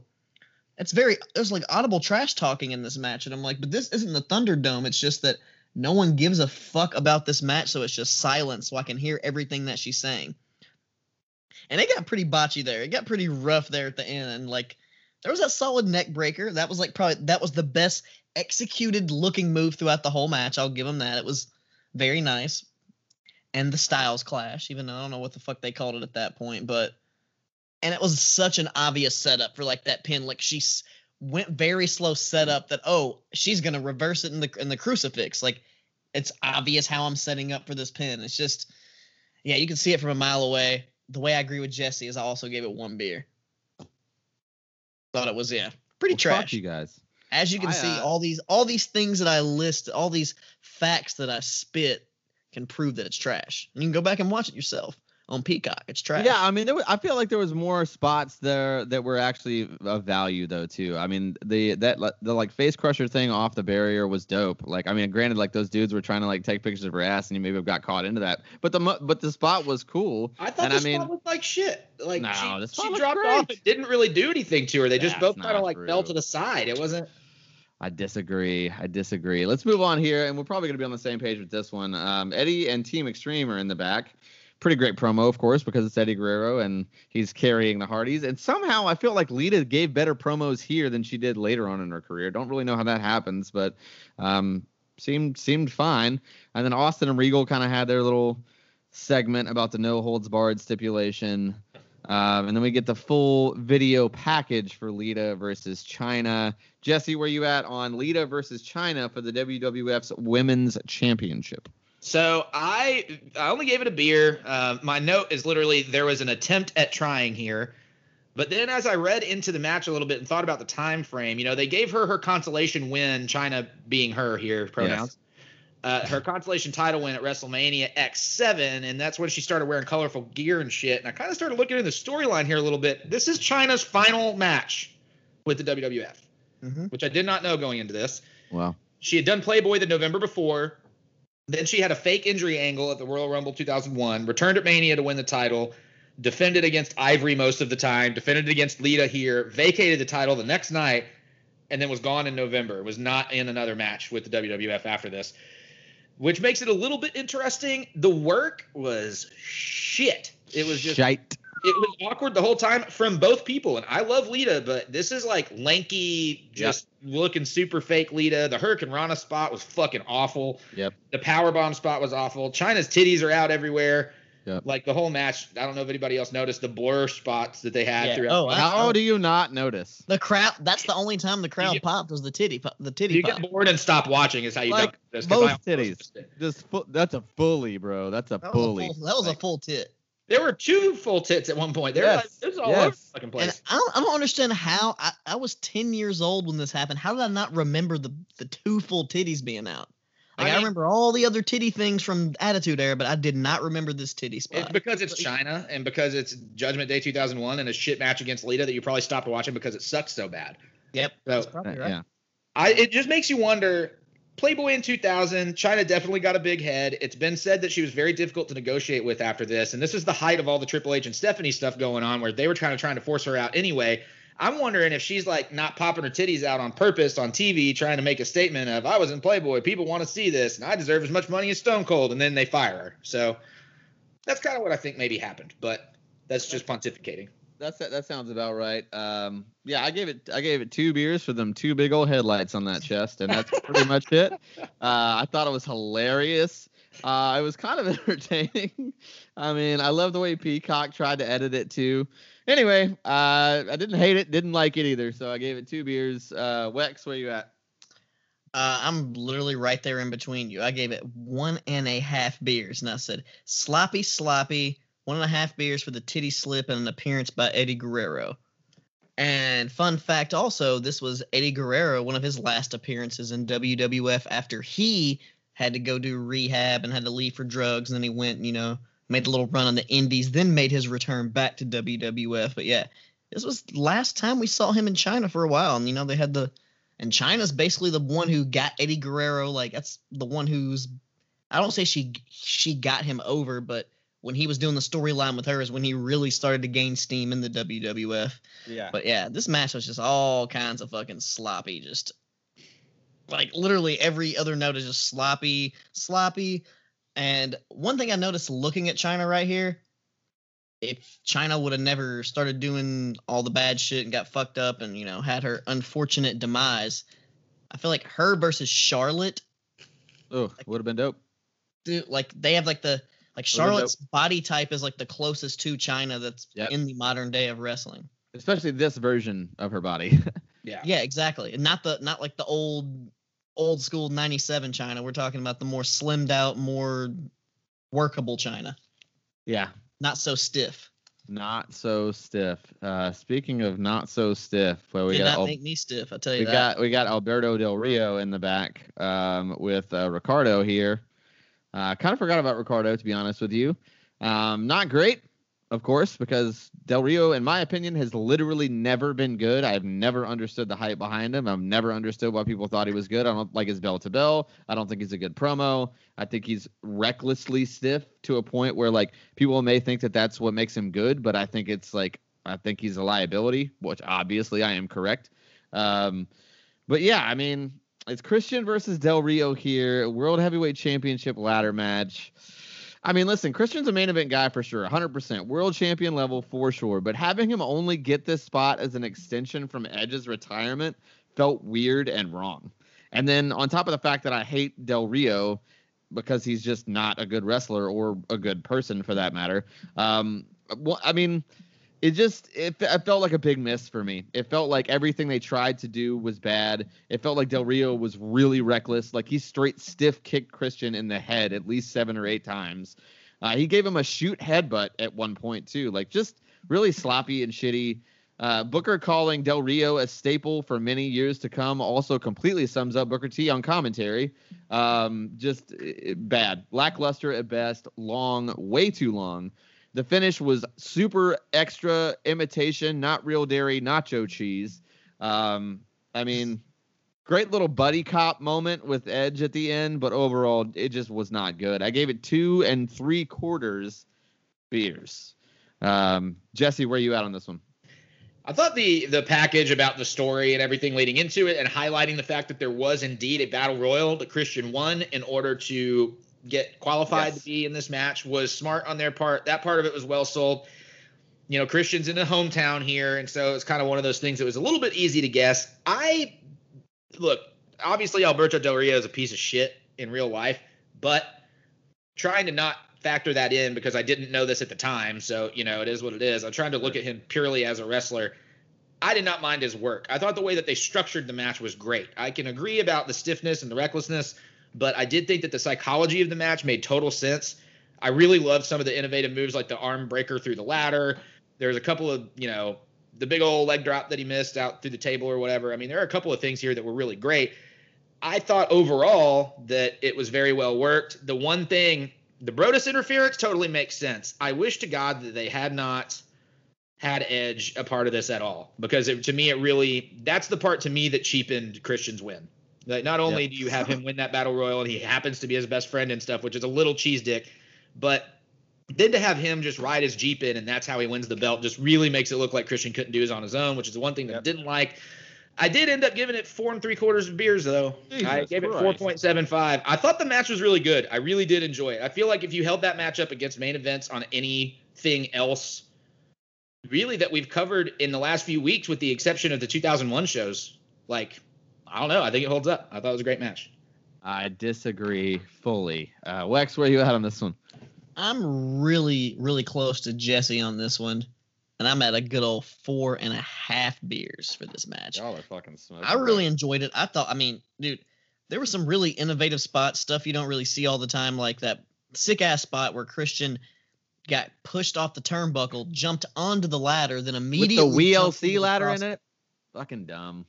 it's very – there's like audible trash talking in this match. And I'm like, but this isn't the Thunderdome. It's just that no one gives a fuck about this match, so it's just silence so I can hear everything that she's saying. And it got pretty botchy there. It got pretty rough there at the end. And like, there was that solid neck breaker. That was like probably – that was the best executed looking move throughout the whole match. I'll give them that. It was very nice. And the Styles Clash, even though I don't know what the fuck they called it at that point, but – and it was such an obvious setup for, like, that pin. Like, she went very slow setup that, oh, she's going to reverse it in the crucifix. Like, it's obvious how I'm setting up for this pin. It's just – yeah, you can see it from a mile away. The way I agree with Jesse is I also gave it one beer. Thought it was, yeah, pretty trash. Fuck you guys. As you can see, all these things that I list, all these facts that I spit, can prove that it's trash. And you can go back and watch it yourself on Peacock. It's trash. Yeah, I mean, I feel like there was more spots there that were actually of value, though, too. I mean, the like face crusher thing off the barrier was dope. Like, I mean, granted, like those dudes were trying to like take pictures of her ass, and you maybe got caught into that. But the spot was cool. I thought the spot was like shit. Like no, she dropped off. It didn't really do anything to her. They just both kind of like fell to the side. It wasn't. I disagree. Let's move on here, and we're probably going to be on the same page with this one. Eddie and Team Extreme are in the back. Pretty great promo, of course, because it's Eddie Guerrero, and he's carrying the Hardys. And somehow I feel like Lita gave better promos here than she did later on in her career. Don't really know how that happens, but seemed fine. And then Austin and Regal kind of had their little segment about the no-holds-barred stipulation. And then we get the full video package for Lita versus China. Jesse, where you at on Lita versus China for the WWF's Women's Championship? So I only gave it a beer. My note is literally there was an attempt at trying here. But then as I read into the match a little bit and thought about the time frame, you know, they gave her consolation win, China being her here, pronouns. Yes. Her consolation title win at WrestleMania X7, and that's when she started wearing colorful gear and shit. And I kind of started looking at the storyline here a little bit. This is China's final match with the WWF, which I did not know going into this. Wow. She had done Playboy the November before. Then she had a fake injury angle at the Royal Rumble 2001, returned at Mania to win the title, defended against Ivory most of the time, defended against Lita here, vacated the title the next night, and then was gone in November. Was not in another match with the WWF after this. Which makes it a little bit interesting. The work was shit. It was just shite. It was awkward the whole time from both people. And I love Lita, but this is like lanky, just looking super fake Lita. The Hurricane Rana spot was fucking awful. Yep. The powerbomb spot was awful. China's titties are out everywhere. Yep. Like the whole match, I don't know if anybody else noticed the blur spots that they had throughout. Oh, how do you not notice? The crowd. That's the only time the crowd popped was the titty pop. The titty. You pop. Get bored and stop watching is how you like don't. Both titties. That's a bully, bro. That's a bully. That was a full tit. There were two full tits at one point. There was all over the fucking place. And I don't understand how I was 10 years old when this happened. How did I not remember the two full titties being out? Like, I remember all the other titty things from Attitude Era, but I did not remember this titty spot. It's because it's China and because it's Judgment Day 2001 and a shit match against Lita that you probably stopped watching because it sucks so bad. Yep, so, that's probably right. Yeah. It just makes you wonder. Playboy in 2000, China definitely got a big head. It's been said that she was very difficult to negotiate with after this, and this is the height of all the Triple H and Stephanie stuff going on where they were trying to force her out anyway. I'm wondering if she's like not popping her titties out on purpose on TV, trying to make a statement of I was in Playboy, people want to see this, and I deserve as much money as Stone Cold, and then they fire her. So that's kind of what I think maybe happened, but that's just pontificating. That sounds about right. Yeah, I gave it two beers for them two big old headlights on that chest, and that's pretty much it. I thought it was hilarious. It was kind of entertaining. I mean, I love the way Peacock tried to edit it too. Anyway, I didn't hate it, didn't like it either, so I gave it two beers. Wex, where you at? I'm literally right there in between you. I gave it 1.5 beers, and I said sloppy, 1.5 beers for the titty slip and an appearance by Eddie Guerrero. And fun fact also, this was Eddie Guerrero, one of his last appearances in WWF after he had to go do rehab and had to leave for drugs. And then he went, you know, made the little run on the indies, then made his return back to WWF. But yeah, this was the last time we saw him in China for a while. And, you know, they had the, and China's basically the one who got Eddie Guerrero. Like, that's the one who's, I don't say she got him over, but when he was doing the storyline with her is when he really started to gain steam in the WWF. Yeah. But yeah, this match was just all kinds of fucking sloppy. Just like literally every other note is just sloppy. And one thing I noticed looking at China right here, if China would have never started doing all the bad shit and got fucked up and, you know, had her unfortunate demise, I feel like her versus Charlotte. Oh, like, would have been dope. Dude, like they have like the, like Charlotte's body type is like the closest to China that's in the modern day of wrestling. Especially this version of her body. Yeah. Yeah, exactly. And not like the old school 97 China. We're talking about the more slimmed out, more workable China. Yeah. Not so stiff. Not so stiff. Speaking of not so stiff, well, we got make me stiff. I'll tell you we got Alberto Del Rio in the back with Ricardo here. I kind of forgot about Ricardo, to be honest with you. Not great, of course, because Del Rio, in my opinion, has literally never been good. I have never understood the hype behind him. I've never understood why people thought he was good. I don't like his bell-to-bell. I don't think he's a good promo. I think he's recklessly stiff to a point where, like, people may think that that's what makes him good, but I think it's, like, I think he's a liability, which obviously I am correct. But, yeah, I mean, it's Christian versus Del Rio here, World Heavyweight Championship ladder match. I mean, listen, Christian's a main event guy for sure, 100%. World champion level for sure. But having him only get this spot as an extension from Edge's retirement felt weird and wrong. And then on top of the fact that I hate Del Rio because he's just not a good wrestler or a good person for that matter. Well, I mean, it felt like a big miss for me. It felt like everything they tried to do was bad. It felt like Del Rio was really reckless. Like he straight stiff kicked Christian in the head at least 7 or 8 times. He gave him a shoot headbutt at one point too. Like just really sloppy and shitty. Booker calling Del Rio a staple for many years to come also completely sums up Booker T on commentary. Just bad. Lackluster at best. Long. Way too long. The finish was super extra imitation, not real dairy, nacho cheese. I mean, great little buddy cop moment with Edge at the end, but overall, it just was not good. I gave it 2 3/4 beers. Jesse, where are you at on this one? I thought the package about the story and everything leading into it and highlighting the fact that there was indeed a battle royal that Christian won in order to get qualified to be in this match was smart on their part. That part of it was well sold. You know, Christian's in the hometown here, and so it's kind of one of those things that was a little bit easy to guess. Look, obviously Alberto Del Rio is a piece of shit in real life, but trying to not factor that in because I didn't know this at the time, so, you know, it is what it is. I'm trying to look at him purely as a wrestler. I did not mind his work. I thought the way that they structured the match was great. I can agree about the stiffness and the recklessness, but I did think that the psychology of the match made total sense. I really loved some of the innovative moves like the arm breaker through the ladder. There's a couple of, you know, the big old leg drop that he missed out through the table or whatever. I mean, there are a couple of things here that were really great. I thought overall that it was very well worked. The one thing, the Brodus interference totally makes sense. I wish to God that they had not had Edge a part of this at all because to me, that's the part to me that cheapened Christian's win. Like not only do you have him win that battle royal and he happens to be his best friend and stuff, which is a little cheese dick, but then to have him just ride his Jeep in and that's how he wins the belt just really makes it look like Christian couldn't do this on his own, which is the one thing that I didn't like. I did end up giving it 4 3/4 beers, though. Jesus I gave Christ. It 4.75. I thought the match was really good. I really did enjoy it. I feel like if you held that match up against main events on anything else really that we've covered in the last few weeks with the exception of the 2001 shows, like – I don't know. I think it holds up. I thought it was a great match. I disagree fully. Wex, where are you at on this one? I'm really, really close to Jesse on this one, and I'm at a good old 4.5 beers for this match. Y'all are fucking smoking. I really enjoyed it. I thought, I mean, dude, there were some really innovative spots, stuff you don't really see all the time, like that sick-ass spot where Christian got pushed off the turnbuckle, jumped onto the ladder, then immediately... With the WLC ladder in it? Fucking dumb.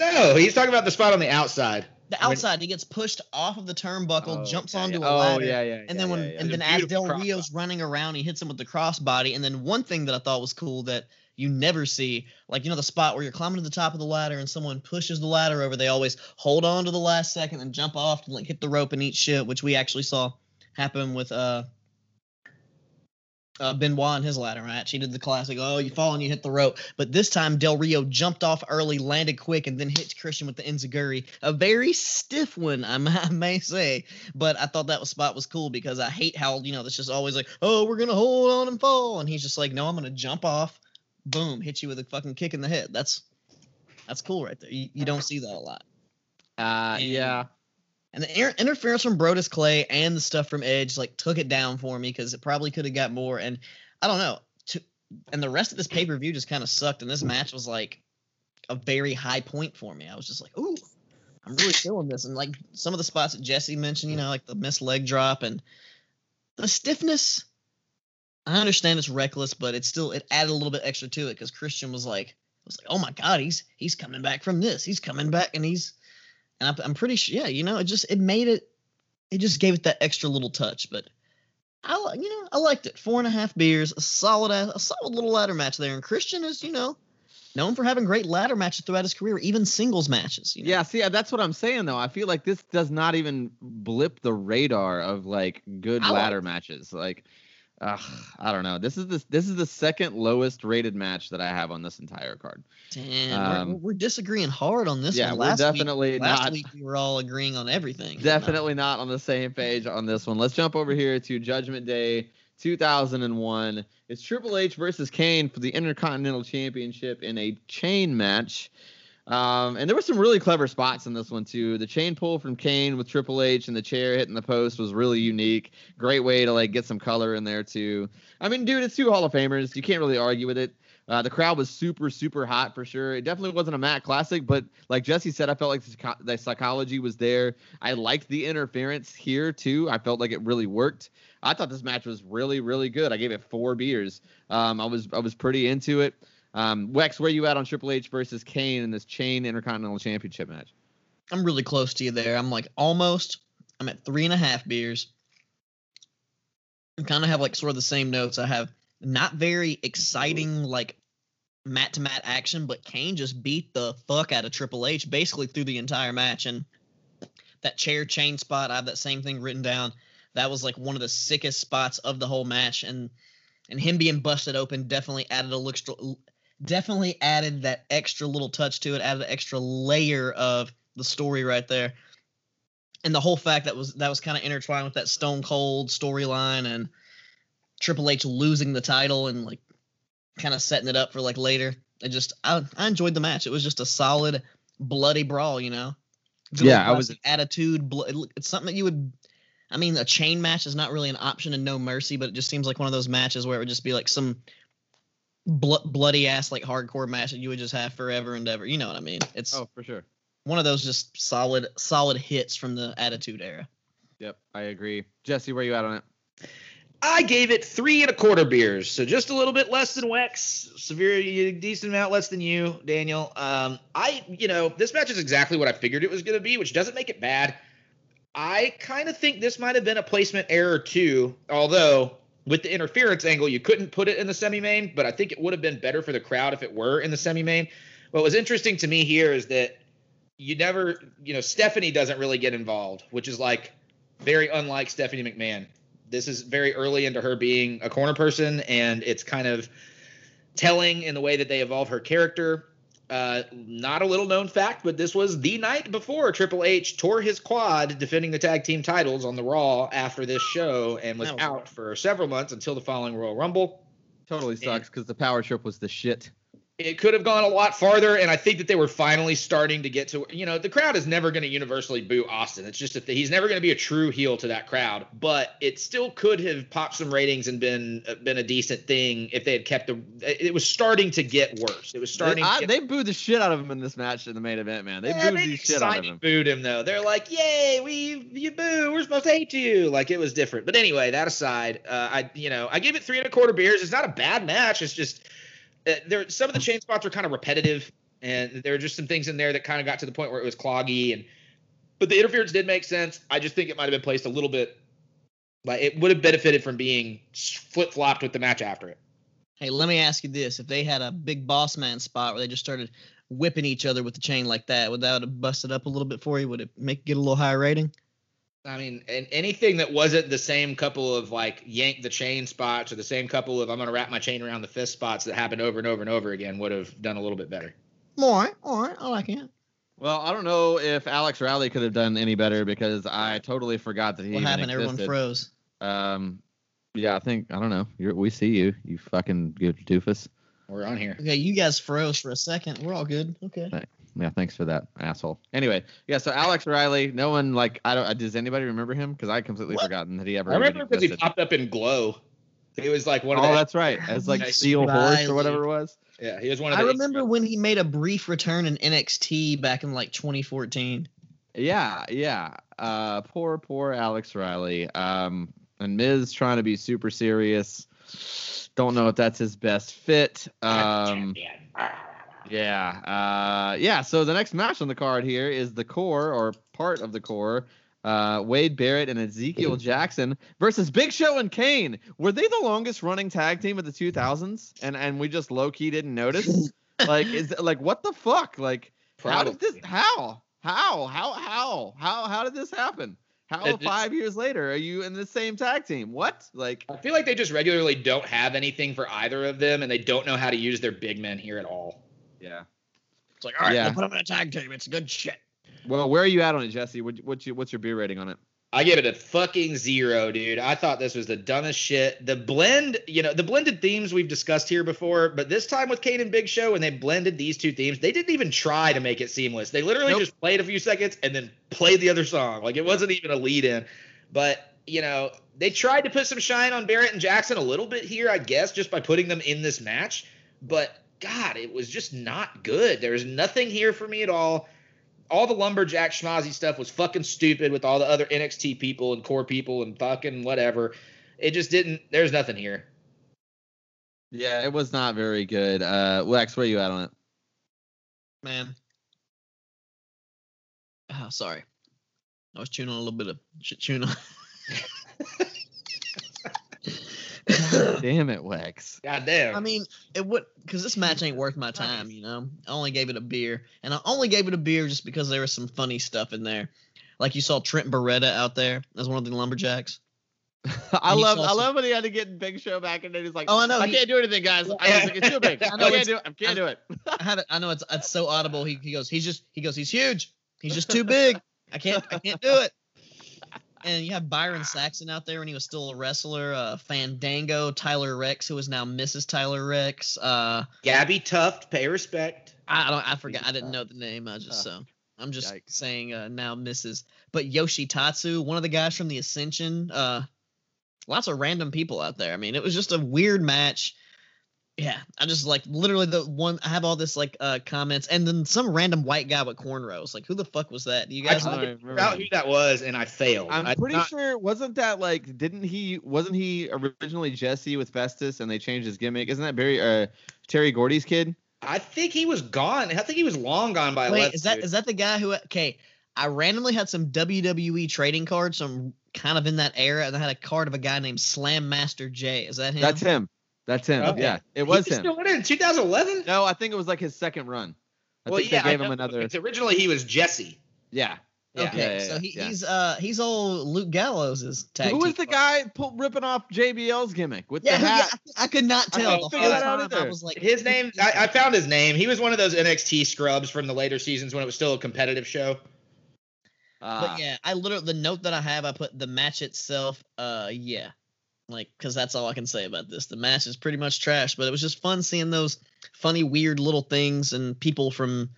No, he's talking about the spot on the outside. the outside. He gets pushed off of the turnbuckle, jumps onto a ladder. And then as Del Rio's running around, he hits him with the crossbody. And then one thing that I thought was cool that you never see, like, you know, the spot where you're climbing to the top of the ladder and someone pushes the ladder over. They always hold on to the last second and jump off and like hit the rope and eat shit, which we actually saw happen with Benoit and his ladder match. He did the classic, you fall and you hit the rope. But this time, Del Rio jumped off early, landed quick, and then hit Christian with the enziguri. A very stiff one, I may say. But I thought that spot was cool because I hate how, you know, it's just always like, we're going to hold on and fall. And he's just like, no, I'm going to jump off. Boom, hit you with a fucking kick in the head. That's cool right there. You don't see that a lot. And the interference from Brodus Clay and the stuff from Edge like took it down for me because it probably could have got more. And I don't know. And the rest of this pay-per-view just kind of sucked. And this match was like a very high point for me. I was just like, ooh, I'm really feeling this. And like some of the spots that Jesse mentioned, you know, like the missed leg drop and the stiffness. I understand it's reckless, but it added a little bit extra to it because Christian was like, oh my God, he's coming back from this. He's coming back and he's. And I'm pretty sure, it just gave it that extra little touch. But I liked it. 4.5 beers, a solid little ladder match there. And Christian is, known for having great ladder matches throughout his career, even singles matches. Yeah, see, that's what I'm saying though. I feel like this does not even blip the radar of like good ladder matches. Like, I don't know. This is the second lowest rated match that I have on this entire card. Damn, we're disagreeing hard on this one. Last week we were all agreeing on everything. Definitely not on the same page on this one. Let's jump over here to Judgment Day 2001. It's Triple H versus Kane for the Intercontinental Championship in a chain match. And there were some really clever spots in this one, too. The chain pull from Kane with Triple H and the chair hitting the post was really unique. Great way to, like, get some color in there, too. I mean, dude, it's two Hall of Famers. You can't really argue with it. The crowd was super, super hot for sure. It definitely wasn't a Matt Classic, but like Jesse said, I felt like the psychology was there. I liked the interference here, too. I felt like it really worked. I thought this match was really, really good. I gave it 4 beers. I was pretty into it. Wex, where you at on Triple H versus Kane in this chain Intercontinental Championship match? I'm really close to you there. I'm like almost. I'm at 3.5 beers. I kind of have like sort of the same notes. I have not very exciting like mat-to-mat action, but Kane just beat the fuck out of Triple H basically through the entire match. And that chair chain spot, I have that same thing written down. That was like one of the sickest spots of the whole match. And him being busted open definitely added definitely added that extra little touch to it, added an extra layer of the story right there. And the whole fact that was kind of intertwined with that Stone Cold storyline and Triple H losing the title and like kind of setting it up for like later. I enjoyed the match. It was just a solid bloody brawl, attitude. It's something that a chain match is not really an option in No Mercy, but it just seems like one of those matches where it would just be like some bloody ass, like hardcore match that you would just have forever and ever. You know what I mean? It's for sure. One of those just solid hits from the Attitude Era. Yep, I agree. Jesse, where you at on it? I gave it 3.25 beers, so just a little bit less than Wex, severely decent amount less than you, Daniel. This match is exactly what I figured it was going to be, which doesn't make it bad. I kind of think this might have been a placement error too, although with the interference angle, you couldn't put it in the semi-main, but I think it would have been better for the crowd if it were in the semi-main. What was interesting to me here is that Stephanie doesn't really get involved, which is like very unlike Stephanie McMahon. This is very early into her being a corner person, and it's kind of telling in the way that they evolve her character. Not a little known fact, but this was the night before Triple H tore his quad defending the tag team titles on the Raw after this show and was out for several months until the following Royal Rumble. Totally sucks because the power trip was the shit. It could have gone a lot farther, and I think that they were finally starting to get to, the crowd is never going to universally boo Austin. It's just that he's never going to be a true heel to that crowd, but it still could have popped some ratings and been a decent thing if they had kept it was starting to get worse. It was starting. They booed the shit out of him in this match in the main event, man. They booed the shit out of him. Booed him though. They're like, "Yay, you boo. We're supposed to hate you." Like it was different. But anyway, that aside, I gave it 3.25 beers. It's not a bad match. It's just. Some of the chain spots were kind of repetitive, and there were just some things in there that kind of got to the point where it was cloggy, and But the interference did make sense. I just think it might have been placed a little bit. Like, it would have benefited from being flip-flopped with the match after it. Hey, let me ask you this. If they had a big boss man spot where they just started whipping each other with the chain like that, would that have busted up a little bit for you? Would it get a little higher rating? I mean, and anything that wasn't the same couple of, like, yank the chain spots or the same couple of I'm going to wrap my chain around the fist spots that happened over and over and over again would have done a little bit better. All right. I like it. Well, I don't know if Alex Riley could have done any better because I totally forgot that he even existed. What happened? Everyone froze. Yeah, I think, I don't know. We see you, you fucking good doofus. We're on here. Okay, you guys froze for a second. We're all good. Okay. Yeah, thanks for that, asshole. Anyway, yeah, so Alex Riley, no one, like, does anybody remember him? Because I completely forgotten that he ever existed. I remember because he popped up in Glow. He was like one of the... Oh, that's right. As like Steel Riley. Horse or whatever it was. Yeah, he was one of the... I remember when he made a brief return in NXT back in like 2014. Yeah. Poor Alex Riley. And Miz trying to be super serious. Don't know if that's his best fit. So the next match on the card here is the core, or part of the core, Wade Barrett and Ezekiel Jackson versus Big Show and Kane. Were they the longest running tag team of the 2000s? And we just low key didn't notice. Like what the fuck? Like, how did this happen? How 5 years later are you in the same tag team? What? Like, I feel like they just regularly don't have anything for either of them, and they don't know how to use their big men here at all. Yeah. It's like, all right, we'll put them in a tag team. It's good shit. Well, where are you at on it, Jesse? What's your beer rating on it? I gave it a fucking 0, dude. I thought this was the dumbest shit. The blend, the blended themes we've discussed here before, but this time with Kane and Big Show, and they blended these two themes, they didn't even try to make it seamless. They literally just played a few seconds and then played the other song. Like, it wasn't even a lead in. But, they tried to put some shine on Barrett and Jackson a little bit here, I guess, just by putting them in this match. But, God, it was just not good. There was nothing here for me at all. All the lumberjack schmozzy stuff was fucking stupid with all the other NXT people and core people and fucking whatever. It just didn't – there's nothing here. Yeah, it was not very good. Lex, where you at on it? Man. Oh, sorry. I was chewing on a little bit of shit chewing on. Damn it, Wex. Goddamn. I mean, it would, because this match ain't worth my time, I only gave it a beer. And I only gave it a beer just because there was some funny stuff in there. Like, you saw Trent Beretta out there as one of the lumberjacks. I love when he had to get Big Show back, and then he's like, "Oh, I know, I can't do anything, guys. I was like, it's too big. I can't do it. I know it's so audible. He goes, he's huge. He's just too big. I can't do it." And you have Byron Saxon out there when he was still a wrestler. Fandango, Tyler Rex, who is now Mrs. Tyler Rex. Gabby Tuft, pay respect. I forgot. I didn't know the name. I'm just saying now Mrs. But Yoshitatsu, one of the guys from the Ascension. Lots of random people out there. I mean, it was just a weird match. Yeah, I just like literally the one. I have all this like comments, and then some random white guy with cornrows. Like, who the fuck was that? Do you guys figure out who that was? And I failed. I'm pretty sure wasn't that like? Wasn't he originally Jesse with Festus, and they changed his gimmick? Isn't that Terry Gordy's kid? I think he was gone. I think he was long gone by. Wait, is that the guy who? Okay, I randomly had some WWE trading cards. So I'm kind of in that era, and I had a card of a guy named Slam Master J. Is that him? That's him. That's him. Okay. Yeah, it was him. Still in 2011? No, I think it was like his second run. I think they gave him another. It's originally he was Jesse. Yeah. He's old Luke Gallows' tag. Who was the guy ripping off JBL's gimmick with the hat? I could not tell. His name. I found his name. He was one of those NXT scrubs from the later seasons when it was still a competitive show. But yeah, I literally the note that I have, I put the match itself. Like, because that's all I can say about this. The match is pretty much trash, but it was just fun seeing those funny, weird little things and people from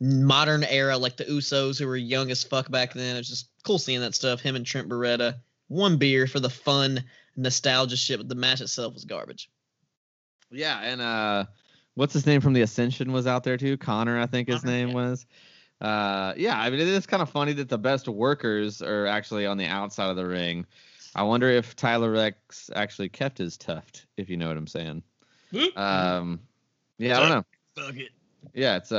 modern era, like the Usos, who were young as fuck back then. It was just cool seeing that stuff. Him and Trent Beretta. One beer for the fun, nostalgia shit, but the match itself was garbage. Yeah, and what's his name from the Ascension was out there too? Connor, I think his name was. I mean, it is kind of funny that the best workers are actually on the outside of the ring. I wonder if Tyler Rex actually kept his tuft, if you know what I'm saying. I don't know. Fuck it. Yeah, it's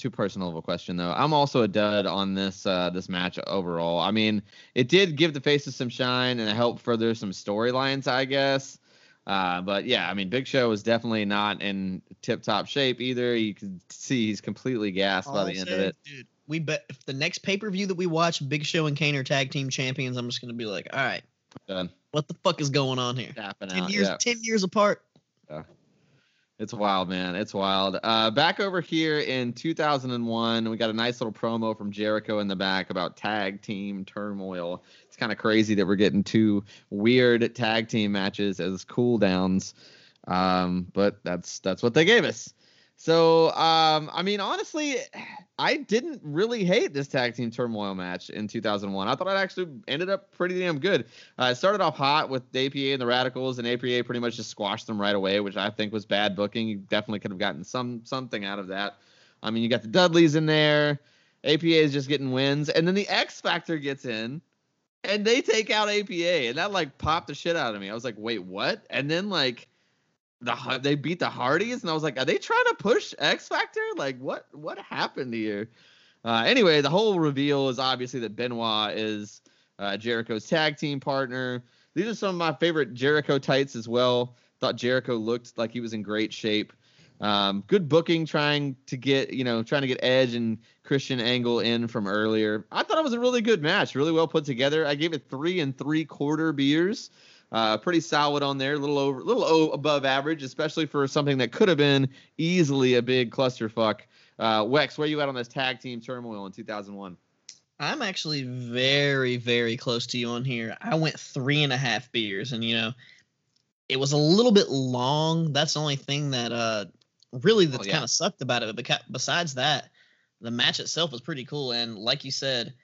too personal of a question, though. I'm also a dud on this this match overall. I mean, it did give the faces some shine and help further some storylines, I guess. But, yeah, I mean, Big Show is definitely not in tip-top shape either. You can see he's completely gassed by the end of it. Dude, we bet if the next pay-per-view that we watch, Big Show and Kane are tag team champions, I'm just going to be like, all right, done. What the fuck is going on here? 10 years apart. Yeah. It's wild, man. It's wild. Back over here in 2001, we got a nice little promo from Jericho in the back about tag team turmoil. It's kind of crazy that we're getting two weird tag team matches as cool downs. But that's what they gave us. So, I mean, honestly, I didn't really hate this tag team turmoil match in 2001. I thought it actually ended up pretty damn good. It started off hot with the APA and the Radicals, and APA pretty much just squashed them right away, which I think was bad booking. You definitely could have gotten something out of that. I mean, you got the Dudleys in there. APA is just getting wins. And then the X Factor gets in, and they take out APA. And that, like, popped the shit out of me. I was like, wait, what? And then, like... They beat the Hardys, and I was like, are they trying to push X Factor? Like, what happened here? Anyway, the whole reveal is obviously that Benoit is Jericho's tag team partner. These are some of my favorite Jericho tights as well. Thought Jericho looked like he was in great shape. Good booking, trying to get Edge and Christian Angle in from earlier. I thought it was a really good match, really well put together. I gave it 3 3/4 beers. Pretty solid on there, a little above average, especially for something that could have been easily a big clusterfuck. Wex, where you at on this tag team turmoil in 2001? I'm actually very, very close to you on here. I went 3.5 beers, and, you know, it was a little bit long. That's the only thing that kind of sucked about it. But besides that, the match itself was pretty cool, and like you said,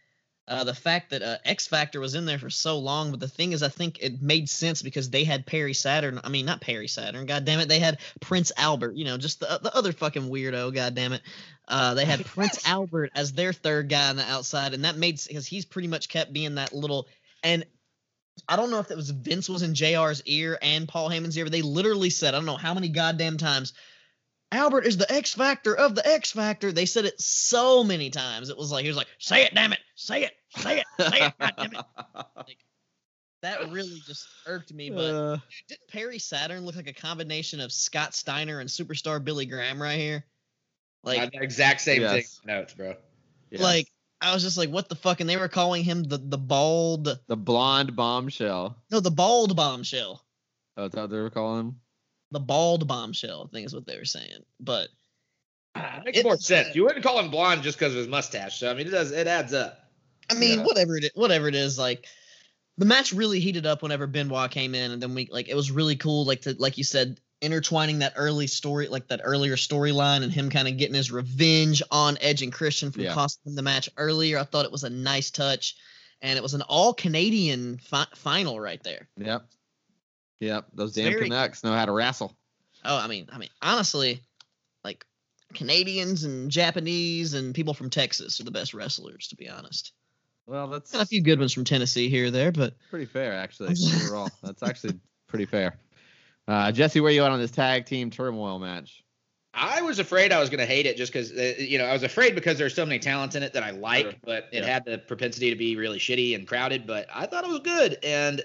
the fact that X Factor was in there for so long, but the thing is, I think it made sense because they had they had Prince Albert, you know, just the other fucking weirdo, goddammit. They had Prince Albert as their third guy on the outside, and that made sense because he's pretty much kept being that little, and I don't know if it was Vince was in JR's ear and Paul Heyman's ear, but they literally said, I don't know how many goddamn times, Albert is the X Factor of the X Factor. They said it so many times. It was like, he was like, say it, damn it. Say it. God damn it. Like, that really just irked me. But didn't Perry Saturn look like a combination of Scott Steiner and superstar Billy Graham right here? Like exact same thing. Notes, bro. Yes. Like, I was just like, what the fuck? And they were calling him the blonde bombshell. No, the bald bombshell. Oh, that's how they were calling him? The bald bombshell, I think is what they were saying. But it makes more sense. You wouldn't call him blonde just because of his mustache. So I mean, it adds up. I mean, whatever it is, like the match really heated up whenever Benoit came in, and then it was really cool, like you said, intertwining that early story, like that earlier storyline, and him kind of getting his revenge on Edge and Christian for costing him the match earlier. I thought it was a nice touch, and it was an all Canadian final right there. Yep. Yep, those damn Canucks know how to wrestle. Oh, I mean, honestly, like Canadians and Japanese and people from Texas are the best wrestlers, to be honest. Well, that's got a few good ones from Tennessee here or there, but pretty fair actually. Overall, that's actually pretty fair. Jesse, where you at on this tag team turmoil match? I was afraid I was going to hate it just because, I was afraid because there's so many talents in it that I like, sure. But it had the propensity to be really shitty and crowded. But I thought it was good, and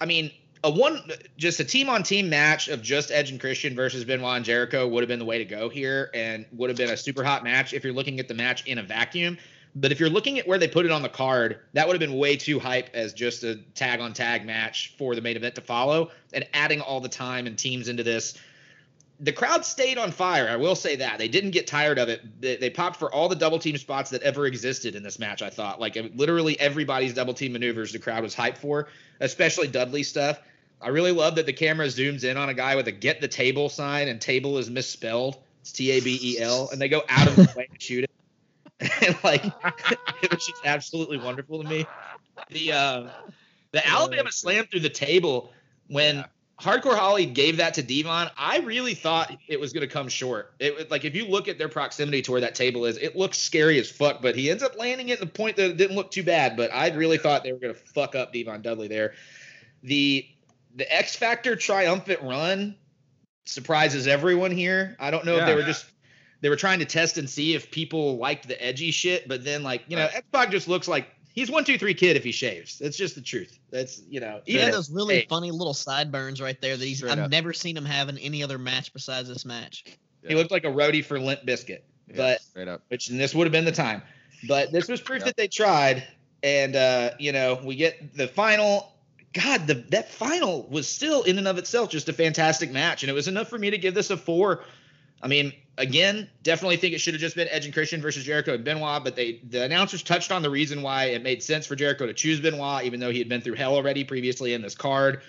I mean. A team-on-team match of just Edge and Christian versus Benoit and Jericho would have been the way to go here and would have been a super hot match if you're looking at the match in a vacuum. But if you're looking at where they put it on the card, that would have been way too hype as just a tag-on-tag match for the main event to follow. And adding all the time and teams into this, the crowd stayed on fire. I will say that. They didn't get tired of it. They popped for all the double-team spots that ever existed in this match, I thought. Like, literally everybody's double-team maneuvers the crowd was hyped for, especially Dudley stuff. I really love that the camera zooms in on a guy with a get the table sign, and table is misspelled. It's T-A-B-E-L, and they go out of the way to shoot it. And, like, it was just absolutely wonderful to me. The Alabama slam through the table when Hardcore Holly gave that to Devon, I really thought it was going to come short. Like, if you look at their proximity to where that table is, it looks scary as fuck, but he ends up landing it at the point that it didn't look too bad, but I really thought they were going to fuck up Devon Dudley there. The X Factor triumphant run surprises everyone here. I don't know if they were just – they were trying to test and see if people liked the edgy shit. But then, like, you know, X Pac just looks like he's 1-2-3 kid if he shaves. That's just the truth. That's, you know, he had those really funny little sideburns right there that I've never seen him have in any other match besides this match. Yeah. He looked like a roadie for Limp Bizkit, which and this would have been the time. But this was proof that they tried. And, you know, we get the final. God, that final was still in and of itself just a fantastic match. And it was enough for me to give this a 4. I mean, again, definitely think it should have just been Edge and Christian versus Jericho and Benoit. But the announcers touched on the reason why it made sense for Jericho to choose Benoit, even though he had been through hell already previously in this card.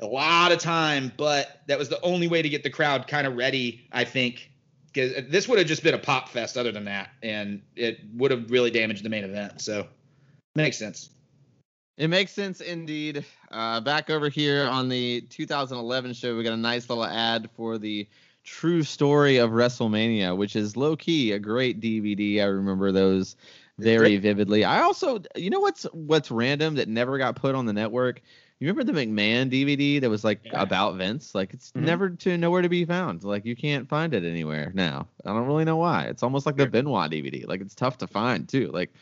A lot of time. But that was the only way to get the crowd kind of ready, I think. Because this would have just been a pop fest other than that. And it would have really damaged the main event. So. Makes sense. It makes sense indeed. Back over here on the 2011 show, we got a nice little ad for the True Story of WrestleMania, which is low-key a great DVD. I remember those very vividly. I also, you know what's random that never got put on the network? You remember the McMahon DVD that was like about Vince? Like it's never to nowhere to be found. Like you can't find it anywhere now. I don't really know why. It's almost like the Benoit DVD. Like it's tough to find too. Like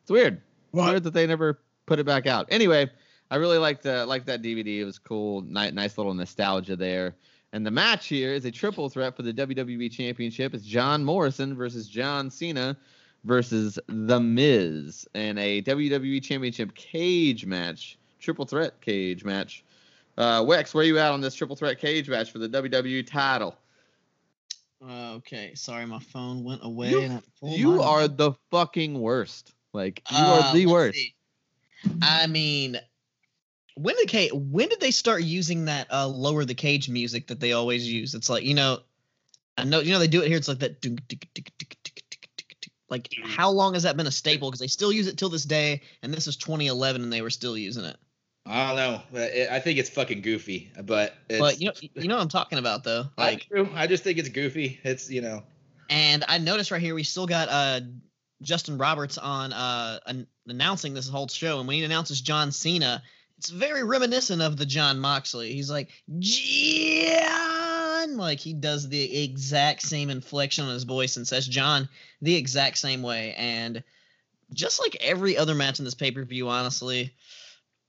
it's weird. Weird that they never put it back out. Anyway, I really liked that DVD. It was cool. Nice little nostalgia there. And the match here is a triple threat for the WWE Championship. It's John Morrison versus John Cena versus The Miz in a WWE Championship cage match. Triple threat cage match. Wex, where are you at on this triple threat cage match for the WWE title? Okay. Sorry, my phone went away. You are the fucking worst. Like you are the worst. See. I mean, when did they start using that lower the cage music that they always use? It's like, you know, I know, you know, they do it here. It's like that. Like how long has that been a staple? Because they still use it till this day, and this is 2011, and they were still using it. I don't know. I think it's fucking goofy, but you know what I'm talking about though. Like I just think it's goofy. It's, you know. And I noticed right here we still got Justin Roberts on announcing this whole show, and when he announces John Cena, it's very reminiscent of the John Moxley. He's like, John! Like, he does the exact same inflection on his voice and says John the exact same way, and just like every other match in this pay-per-view, honestly,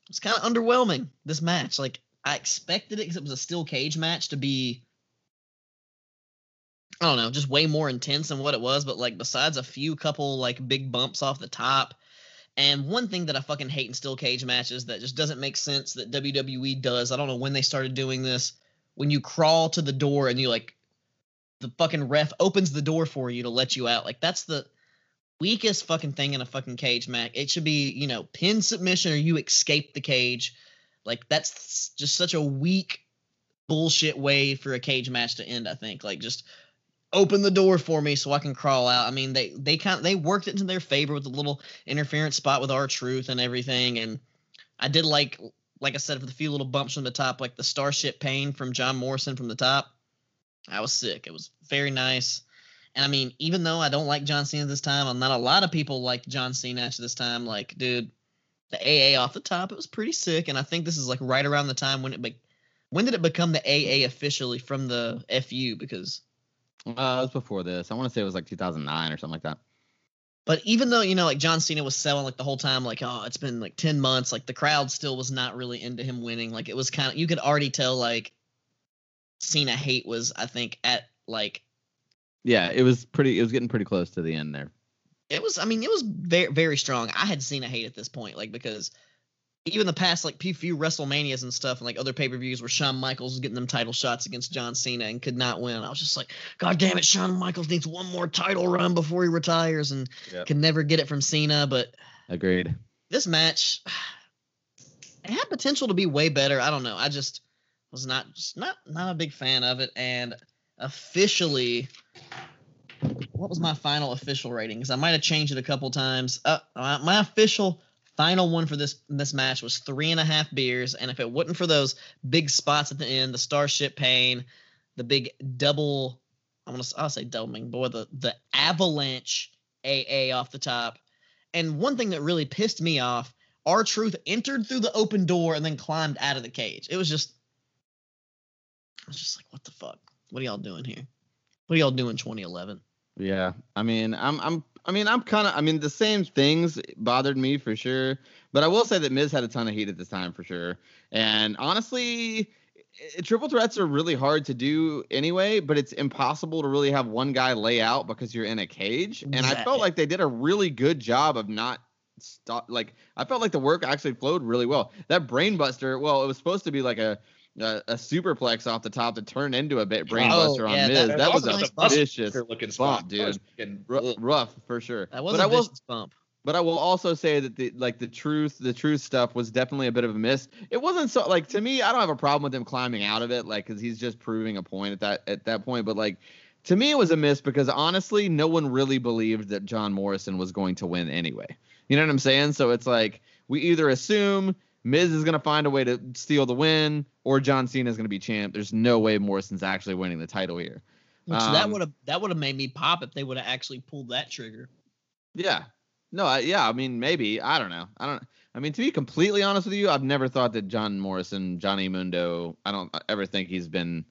it's kind of underwhelming, this match. Like, I expected it, because it was a steel cage match, to be, I don't know, just way more intense than what it was. But like, besides a couple like big bumps off the top, and one thing that I fucking hate in steel cage matches that just doesn't make sense that WWE does. I don't know when they started doing this. When you crawl to the door and you like, the fucking ref opens the door for you to let you out. Like that's the weakest fucking thing in a fucking cage match. It should be, you know, pin submission or you escape the cage. Like that's just such a weak bullshit way for a cage match to end. I think like just. Open the door for me so I can crawl out. I mean, they worked it into their favor with a little interference spot with R-Truth and everything. And I did like I said, for the few little bumps from the top, like the Starship Pain from John Morrison from the top. I was sick. It was very nice. And I mean, even though I don't like John Cena this time, I'm not a lot of people like John Cena after this time. Like, dude, the AA off the top, it was pretty sick. And I think this is like right around the time when when did it become the AA officially from the FU? Because it was before this. I want to say it was like 2009 or something like that. But even though, you know, like John Cena was selling like the whole time, like, oh, it's been like 10 months. Like the crowd still was not really into him winning. Like it was kind of, you could already tell like Cena hate was, I think at like. Yeah, it was getting pretty close to the end there. It was very, very strong. I had Cena hate at this point, like because even the past like few WrestleManias and stuff and like other pay-per-views where Shawn Michaels was getting them title shots against John Cena and could not win. I was just like, God damn it, Shawn Michaels needs one more title run before he retires and can never get it from Cena. But agreed. This match, it had potential to be way better. I don't know. I just was not a big fan of it. And officially, what was my final official rating? Because I might have changed it a couple times. My official final one for this match was 3.5 beers, and if it wasn't for those big spots at the end, the Starship Pain, the big double, I'll say doubling, boy, the avalanche AA off the top, and one thing that really pissed me off, R-Truth entered through the open door and then climbed out of the cage. I was just like, what the fuck? What are y'all doing here? What are y'all doing 2011? Yeah, I mean, I'm the same things bothered me for sure, but I will say that Miz had a ton of heat at this time for sure. And honestly, triple threats are really hard to do anyway, but it's impossible to really have one guy lay out because you're in a cage. And I felt like they did a really good job of not stop. Like, I felt like the work actually flowed really well. That brain buster, well, it was supposed to be like a superplex off the top to turn into a brain buster on Miz. That was a vicious looking bump, dude. Rough for sure. That was a vicious bump. But I will also say that the truth stuff was definitely a bit of a miss. It wasn't so, like, to me, I don't have a problem with him climbing out of it, like, because he's just proving a point at that point. But, like, to me, it was a miss because honestly, no one really believed that John Morrison was going to win anyway. You know what I'm saying? So it's like we either assume Miz is going to find a way to steal the win, or John Cena is going to be champ. There's no way Morrison's actually winning the title here. So that would have made me pop if they would have actually pulled that trigger. Yeah. No, I mean, maybe. I don't know. I mean, to be completely honest with you, I've never thought that John Morrison, Johnny Mundo, I don't ever think he's been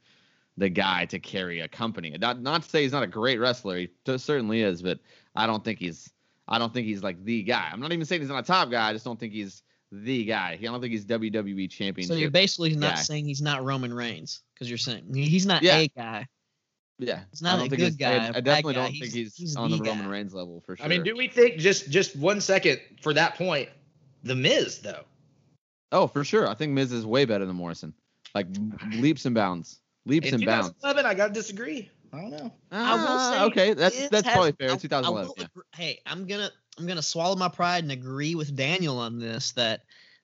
the guy to carry a company. Not to say he's not a great wrestler. He certainly is, but I don't think he's like the guy. I'm not even saying he's not a top guy. I just don't think he's the guy. I don't think he's WWE championship. So you're basically not saying he's not Roman Reigns, because you're saying he's not a guy. Yeah, it's not a good guy. I definitely don't think he's on the Roman Reigns level for sure. I mean, do we think just 1 second for that point, the Miz though? Oh, for sure. I think Miz is way better than Morrison, like leaps and bounds. Leaps and bounds. 2011, I gotta disagree. I don't know. I will say, okay, that's probably fair. 2011. Hey, I'm gonna swallow my pride and agree with Daniel on this that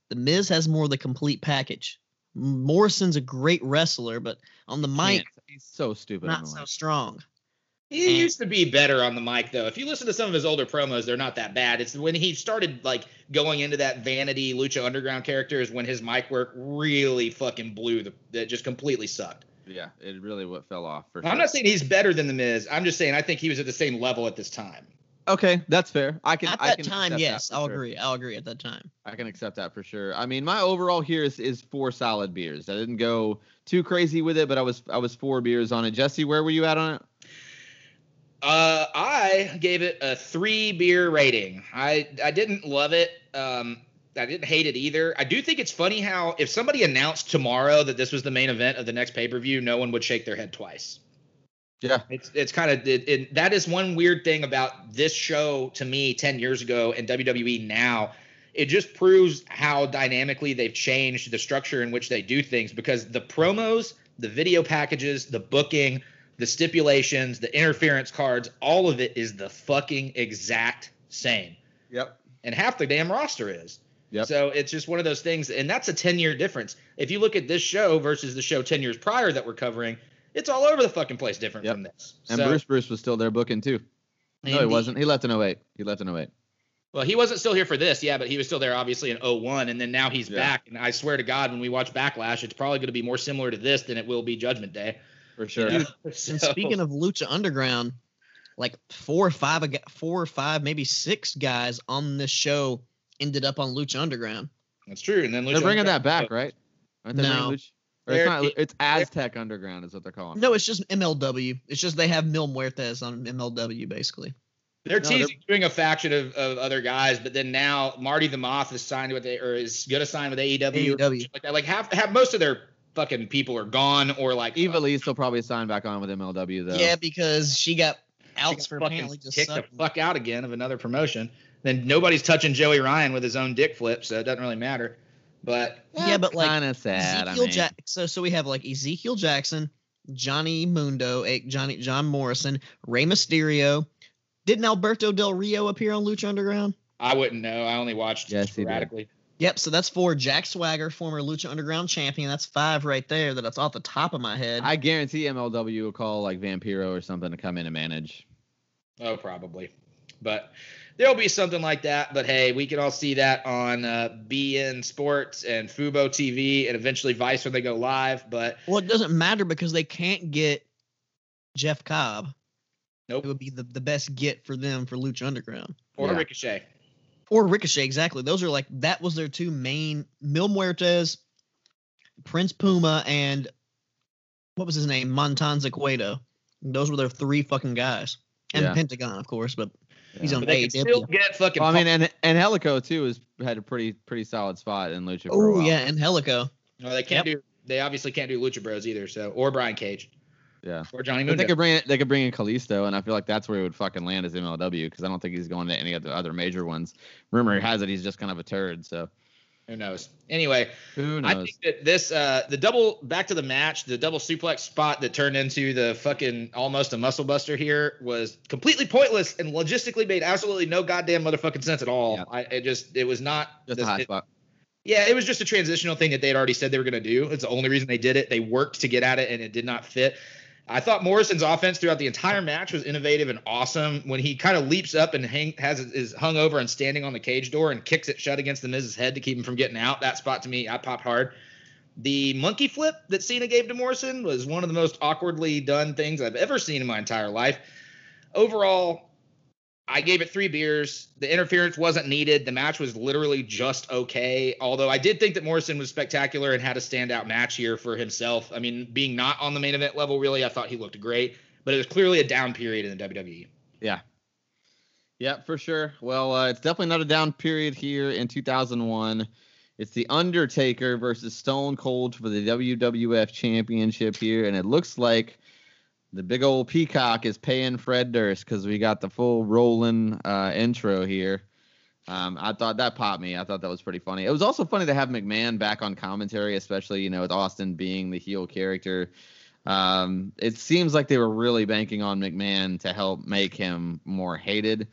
the Miz has more of the complete package. Morrison's a great wrestler, but on the mic, he's so stupid. Not so strong. He used to be better on the mic, though. If you listen to some of his older promos, they're not that bad. It's when he started like going into that vanity Lucha Underground character is when his mic work really fucking blew. That just completely sucked. Yeah, it really fell off. For sure. I'm not saying he's better than the Miz. I'm just saying I think he was at the same level at this time. Okay, that's fair. I'll agree at that time. I can accept that for sure. I mean, my overall here is 4 solid beers. I didn't go too crazy with it, but I was 4 beers on it. Jesse, where were you at on it? I gave it a 3 beer rating. I didn't love it. I didn't hate it either. I do think it's funny how if somebody announced tomorrow that this was the main event of the next pay-per-view, no one would shake their head twice. Yeah, it's kind of that is one weird thing about this show to me 10 years ago and WWE now. It just proves how dynamically they've changed the structure in which they do things, because the promos, the video packages, the booking, the stipulations, the interference cards, all of it is the fucking exact same. Yep. And half the damn roster is. Yep. So it's just one of those things. And that's a 10-year difference. If you look at this show versus the show 10 years prior that we're covering, it's all over the fucking place different from this. And so, Bruce was still there booking, too. No, he wasn't. He left in 08. Well, he wasn't still here for this, but he was still there, obviously, in 01, and then now he's back. And I swear to God, when we watch Backlash, it's probably going to be more similar to this than it will be Judgment Day. For sure. Dude, and speaking of Lucha Underground, like 4 or 5, maybe 6 guys on this show ended up on Lucha Underground. That's true. And then Lucha, they're bringing that back, right? Aren't they bringing Lucha? It's Aztec Underground is what they're calling it. No, it's just MLW. It's just they have Mil Muertes on MLW, basically. They're doing a faction of other guys, but then now Marty the Moth is going to sign with AEW. AEW. Like that. Like half most of their fucking people are gone, or like Eva Lee's will probably sign back on with MLW though. Yeah, because she got outs for apparently just kicked the fuck out again of another promotion. Then nobody's touching Joey Ryan with his own dick flip, so it doesn't really matter. But but like kind of sad. So we have like Ezekiel Jackson, Johnny Mundo, John Morrison, Rey Mysterio. Didn't Alberto Del Rio appear on Lucha Underground? I wouldn't know. I only watched sporadically. Yep. So that's 4. Jack Swagger, former Lucha Underground champion. That's 5 right there. That's off the top of my head. I guarantee MLW will call like Vampiro or something to come in and manage. Oh, probably. But there'll be something like that. But hey, we can all see that on BN Sports and Fubo TV and eventually Vice when they go live. But it doesn't matter because they can't get Jeff Cobb. Nope. It would be the best get for them for Lucha Underground. Or Ricochet. Or Ricochet, exactly. Those are like, that was their 2 main, Mil Muertes, Prince Puma, and what was his name? Montanza Cueto. Those were their 3 fucking guys. And Pentagon, of course, but he's on AEW. Still get fucking. I mean, and Helico too had a pretty solid spot in Lucha. Oh yeah, and Helico. No, they can't do. They obviously can't do Lucha Bros either. So or Brian Cage. Yeah. Or Johnny Mundo. They could bring in Kalisto, and I feel like that's where he would fucking land as MLW, because I don't think he's going to any of the other major ones. Rumor has it he's just kind of a turd. So who knows? Anyway, I think that this the double back to the match, the double suplex spot that turned into the fucking almost a muscle buster here was completely pointless and logistically made absolutely no goddamn motherfucking sense at all. Yeah. It was not just a high spot. Yeah, it was just a transitional thing that they'd already said they were gonna do. It's the only reason they did it. They worked to get at it, and it did not fit. I thought Morrison's offense throughout the entire match was innovative and awesome. When he kind of leaps up and is hung over and standing on the cage door and kicks it shut against the Miz's head to keep him from getting out, that spot to me, I popped hard. The monkey flip that Cena gave to Morrison was one of the most awkwardly done things I've ever seen in my entire life. Overall, I gave it 3 beers. The interference wasn't needed. The match was literally just okay. Although I did think that Morrison was spectacular and had a standout match here for himself. I mean, being not on the main event level, really, I thought he looked great. But it was clearly a down period in the WWE. Yeah. Yeah, for sure. Well, it's definitely not a down period here in 2001. It's The Undertaker versus Stone Cold for the WWF Championship here. And it looks like the big old peacock is paying Fred Durst, because we got the full rolling intro here. I thought that popped me. I thought that was pretty funny. It was also funny to have McMahon back on commentary, especially, you know, with Austin being the heel character. It seems like they were really banking on McMahon to help make him more hated.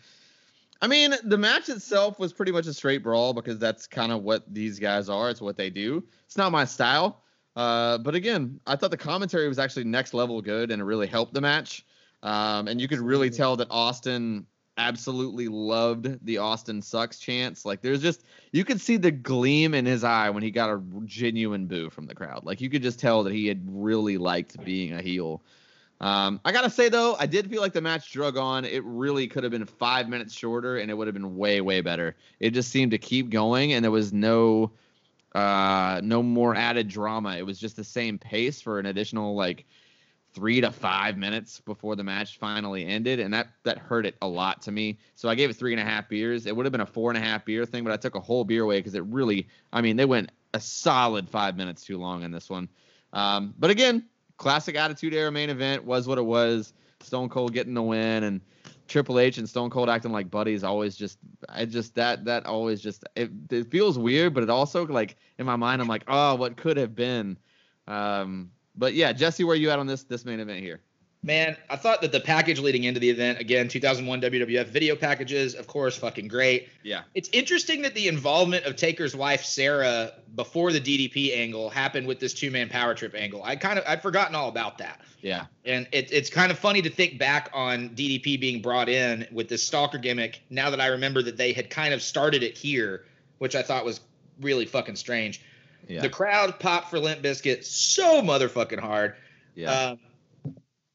I mean, the match itself was pretty much a straight brawl, because that's kind of what these guys are. It's what they do. It's not my style. But again, I thought the commentary was actually next level good, and it really helped the match. And you could really tell that Austin absolutely loved the Austin sucks chants. Like, there's just, you could see the gleam in his eye when he got a genuine boo from the crowd. Like, you could just tell that he had really liked being a heel. I gotta say though, I did feel like the match drug on. It really could have been 5 minutes shorter, and it would have been way, way better. It just seemed to keep going, and there was no more added drama. It was just the same pace for an additional like 3 to 5 minutes before the match finally ended, and that hurt it a lot to me. So I gave it 3.5 beers. It would have been a 4.5 beer thing, but I took a whole beer away because it really, I mean, they went a solid 5 minutes too long in this one. But again, classic Attitude Era main event was what it was. Stone Cold getting the win, and Triple H and Stone Cold acting like buddies always it feels weird, but it also, like, in my mind, I'm like, oh, what could have been. But yeah, Jesse, where are you at on this main event here? Man, I thought that the package leading into the event, again, 2001 WWF video packages, of course, fucking great. Yeah. It's interesting that the involvement of Taker's wife, Sarah, before the DDP angle happened with this 2-man power trip angle. I'd forgotten all about that. Yeah. And it's kind of funny to think back on DDP being brought in with this stalker gimmick, now that I remember that they had kind of started it here, which I thought was really fucking strange. Yeah. The crowd popped for Limp Bizkit so motherfucking hard. Yeah.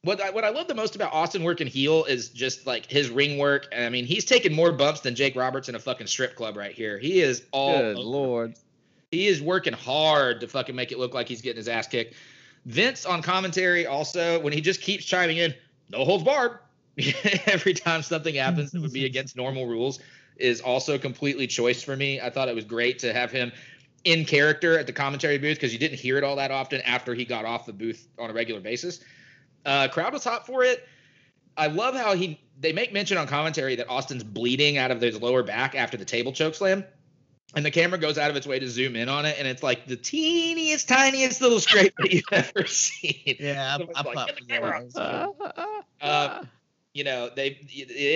What I love the most about Austin working heel is just, like, his ring work. I mean, he's taken more bumps than Jake Roberts in a fucking strip club right here. He is all over. Good Lord. He is working hard to fucking make it look like he's getting his ass kicked. Vince on commentary also, when he just keeps chiming in, no holds barred, every time something happens that would be against normal rules, is also completely choice for me. I thought it was great to have him in character at the commentary booth, because you didn't hear it all that often after he got off the booth on a regular basis. Crowd was hot for it. I love how they make mention on commentary that Austin's bleeding out of his lower back after the table choke slam, and the camera goes out of its way to zoom in on it, and it's like the teeniest, tiniest little scrape that you've ever seen. Yeah, so I popped the camera. You know, they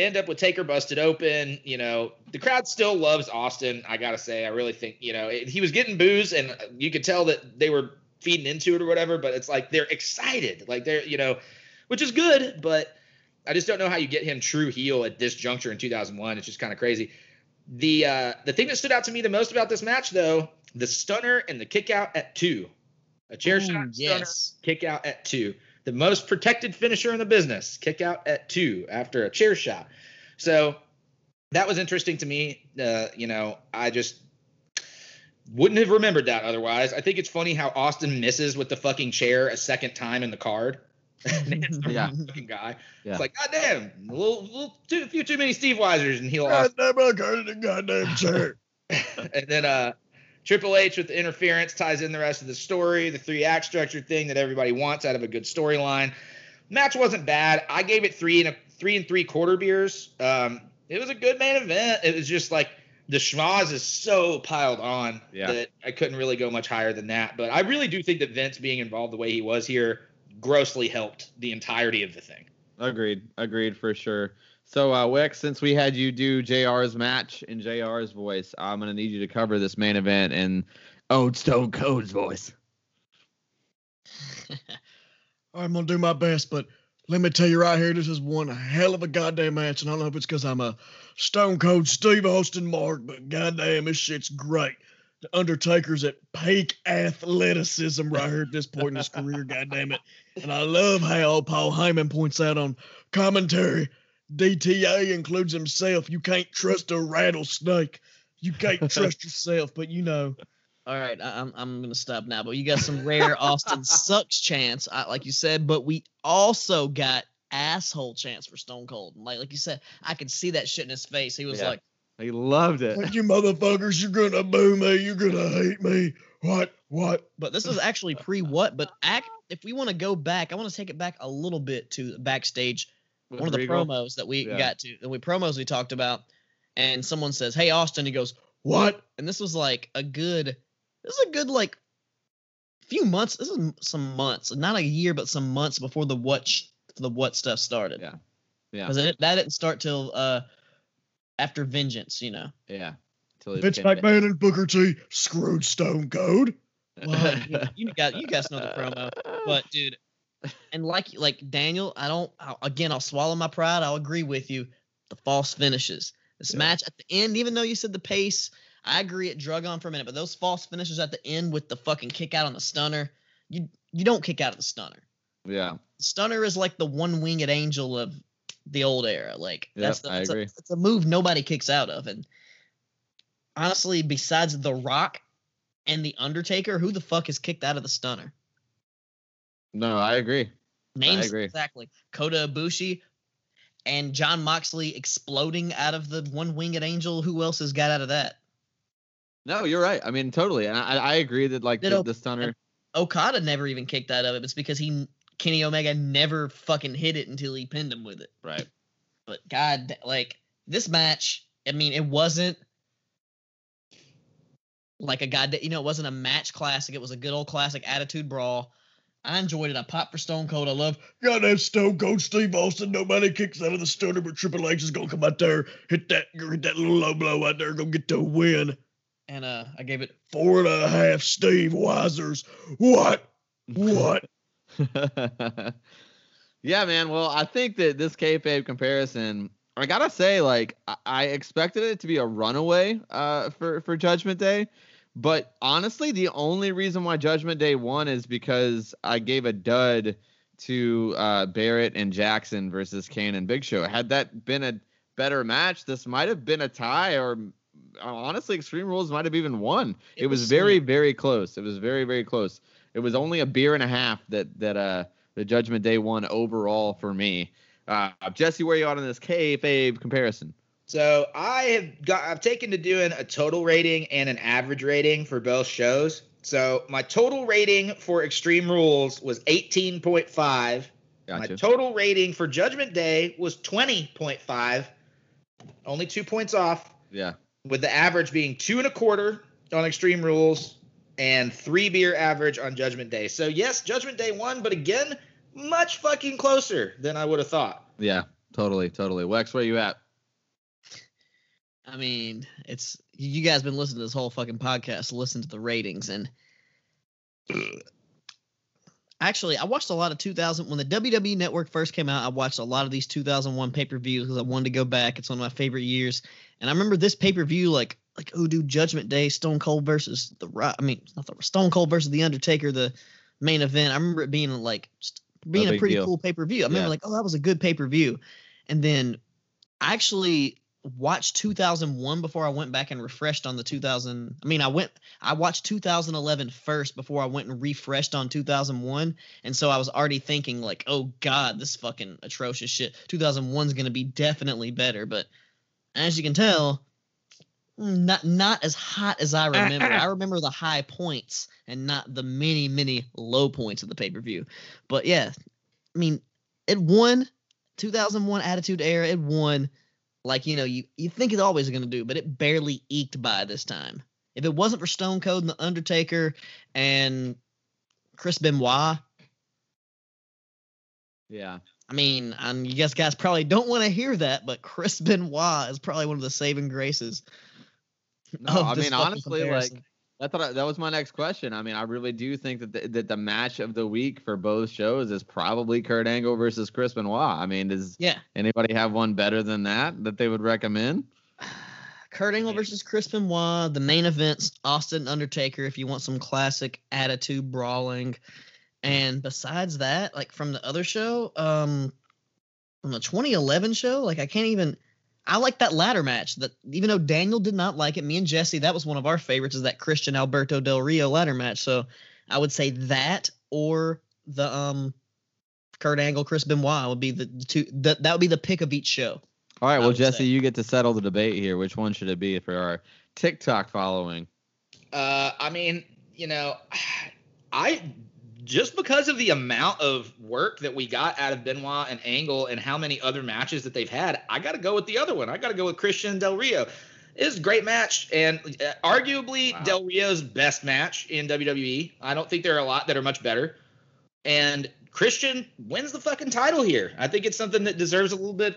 end up with Taker busted open. You know, the crowd still loves Austin. I gotta say, I really think, you know, he was getting boos, and you could tell that they were feeding into it or whatever, but it's like they're excited, like they're, you know, which is good, but I just don't know how you get him true heel at this juncture in 2001. It's just kind of crazy. The thing that stood out to me the most about this match, though, the stunner and the kick out at 2, a chair shot, yes, stunner, kick out at 2, the most protected finisher in the business, kick out at 2 after a chair shot. So that was interesting to me. You know, I just wouldn't have remembered that otherwise. I think it's funny how Austin misses with the fucking chair a second time in the card. and it's the wrong fucking guy. Yeah. It's like, goddamn, a few too many Steve Weisers, and he'll goddamn shirt. And then Triple H with the interference ties in the rest of the story, the 3-act structure thing that everybody wants out of a good storyline. Match wasn't bad. I gave it 3 3/4 beers. It was a good main event. It was just like the schmoz is so piled on that I couldn't really go much higher than that. But I really do think that Vince being involved the way he was here grossly helped the entirety of the thing. Agreed for sure. So, Wex, since we had you do JR's match in JR's voice, I'm going to need you to cover this main event in Stone Cold's voice. I'm going to do my best, but let me tell you right here, this is one hell of a goddamn match, and I don't know if it's because I'm a Stone Cold Steve Austin Mark, but goddamn, this shit's great. The Undertaker's at peak athleticism right here at this point in his career, goddamn it. And I love how Paul Heyman points out on commentary, DTA includes himself. You can't trust a rattlesnake. You can't trust yourself, but you know. All right, I'm going to stop now, but you got some rare Austin sucks chance, like you said, but we also got asshole chance for Stone Cold. And like you said, I could see that shit in his face. He was like, he loved it. Like, you motherfuckers, you're going to boo me. You're going to hate me. What? But this is actually pre-what, but if we want to go back, I want to take it back a little bit to the backstage. With one of Regal. The promos that we got to, the promos we talked about, and someone says, "Hey, Austin," he goes, "What?" And this was like a good like few months. This is some months, not a year, but some months before the what stuff started. Yeah. Because that didn't start till after Vengeance, you know. Yeah. Vince McMahon and Booker T screwed Stone Cold. Well, you guys know the promo, but dude. And like Daniel, I'll swallow my pride. I'll agree with you. The false finishes. This match at the end, even though you said the pace, I agree it drug on for a minute, but those false finishes at the end with the fucking kick out on the stunner, you don't kick out of the stunner. Yeah. Stunner is like the one-winged angel of the old era. Like that's a move nobody kicks out of. And honestly, besides The Rock and The Undertaker, who the fuck is kicked out of the stunner? No, I agree. Names, I agree. Exactly. Kota Ibushi and John Moxley exploding out of the one-winged angel. Who else has got out of that? No, you're right. I mean, totally. And I agree that like the stunner. Okada never even kicked out of it. It's because Kenny Omega never fucking hit it until he pinned him with it. Right. But God, like this match, I mean, it wasn't like it wasn't a match classic. It was a good old classic attitude brawl. I enjoyed it. I popped for Stone Cold. I love goddamn Stone Cold Steve Austin. Nobody kicks out of the stunner, but Triple H is gonna come out there, hit that little low blow out there, gonna get the win. And I gave it 4.5 Steve Weisers. What? Yeah, man. Well, I think that this kayfabe comparison, I gotta say, like I expected it to be a runaway for Judgment Day. But honestly, the only reason why Judgment Day won is because I gave a dud to Barrett and Jackson versus Kane and Big Show. Had that been a better match, this might have been a tie, or honestly, Extreme Rules might have even won. It was very, very close. It was very, very close. It was only a beer and a half that the Judgment Day won overall for me. Jesse, where are you on in this kayfabe comparison? So I've taken to doing a total rating and an average rating for both shows. So my total rating for Extreme Rules was 18.5. Gotcha. My total rating for Judgment Day was 20.5, only 2 points off. Yeah. With the average being 2.25 on Extreme Rules and 3 beer average on Judgment Day. So yes, Judgment Day won, but again, much fucking closer than I would have thought. Yeah, totally. Wex, where you at? I mean, it's you guys been listening to this whole fucking podcast, listen to the ratings, and actually, I watched a lot of when the WWE Network first came out, I watched a lot of these 2001 pay-per-views because I wanted to go back. It's one of my favorite years, and I remember this pay-per-view Judgment Day, Stone Cold versus The Rock. I mean, Stone Cold versus The Undertaker, the main event. I remember it being being a pretty cool pay-per-view. I remember that was a good pay-per-view, and then I actually watched 2001 before I went back and refreshed on the 2000. I mean, I watched 2011 first before I went and refreshed on 2001. And so I was already thinking like, oh God, this fucking atrocious shit. 2001's going to be definitely better. But as you can tell, not as hot as I remember. I remember the high points and not the many, many low points of the pay-per-view. But yeah, I mean, it won 2001 Attitude Era. It won, like, you know, you think it's always going to do, but it barely eked by this time. If it wasn't for Stone Cold and The Undertaker and Chris Benoit. Yeah. I mean, you guys probably don't want to hear that, but Chris Benoit is probably one of the saving graces. No, I mean, honestly, like, that was my next question. I mean, I really do think that that the match of the week for both shows is probably Kurt Angle versus Chris Benoit. I mean, does anybody have one better than that they would recommend? Kurt Angle versus Chris Benoit, the main events, Austin Undertaker, if you want some classic attitude brawling. And besides that, like from the other show, from the 2011 show, like I like that ladder match, that even though Daniel did not like it, me and Jesse, that was one of our favorites, is that Christian Alberto Del Rio ladder match. So I would say that or the Kurt Angle, Chris Benoit would be the two. That would be the pick of each show. All right. Well, Jesse, you get to settle the debate here. Which one should it be for our TikTok following? I mean, you know, just because of the amount of work that we got out of Benoit and Angle and how many other matches that they've had, I got to go with the other one. I got to go with Christian Del Rio. It was a great match and arguably Del Rio's best match in WWE. I don't think there are a lot that are much better. And Christian wins the fucking title here. I think it's something that deserves a little bit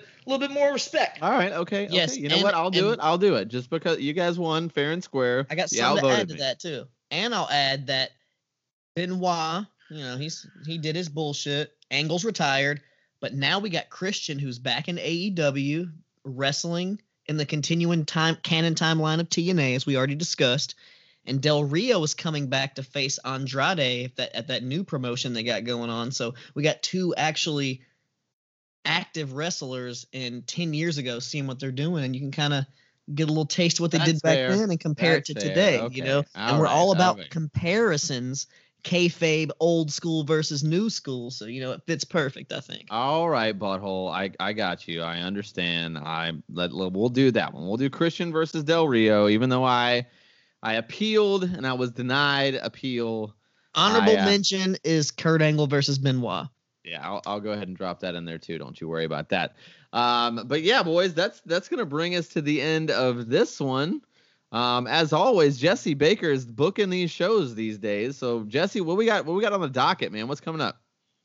more respect. All right. Okay. Yes. Okay. You know what? I'll do it just because you guys won fair and square. I got something to add to that too. And I'll add that Benoit, you know, he did his bullshit. Angle's retired, but now we got Christian, who's back in AEW wrestling in the continuing canon timeline of TNA, as we already discussed. And Del Rio is coming back to face Andrade at that new promotion they got going on. So we got two actually active wrestlers in 10 years ago, seeing what they're doing, and you can kind of get a little taste of what they did back then and compare it to today. Okay. You know, and we're all about comparisons. Kayfabe, old school versus new school. So, you know, it fits perfect, I think. All right, Butthole. I got you. I understand. We'll do that one. We'll do Christian versus Del Rio, even though I appealed and I was denied appeal. Honorable mention is Kurt Angle versus Benoit. Yeah, I'll go ahead and drop that in there too. Don't you worry about that. But yeah, boys, that's going to bring us to the end of this one. As always, Jesse Baker is booking these shows these days. So Jesse, what we got on the docket, man? What's coming up?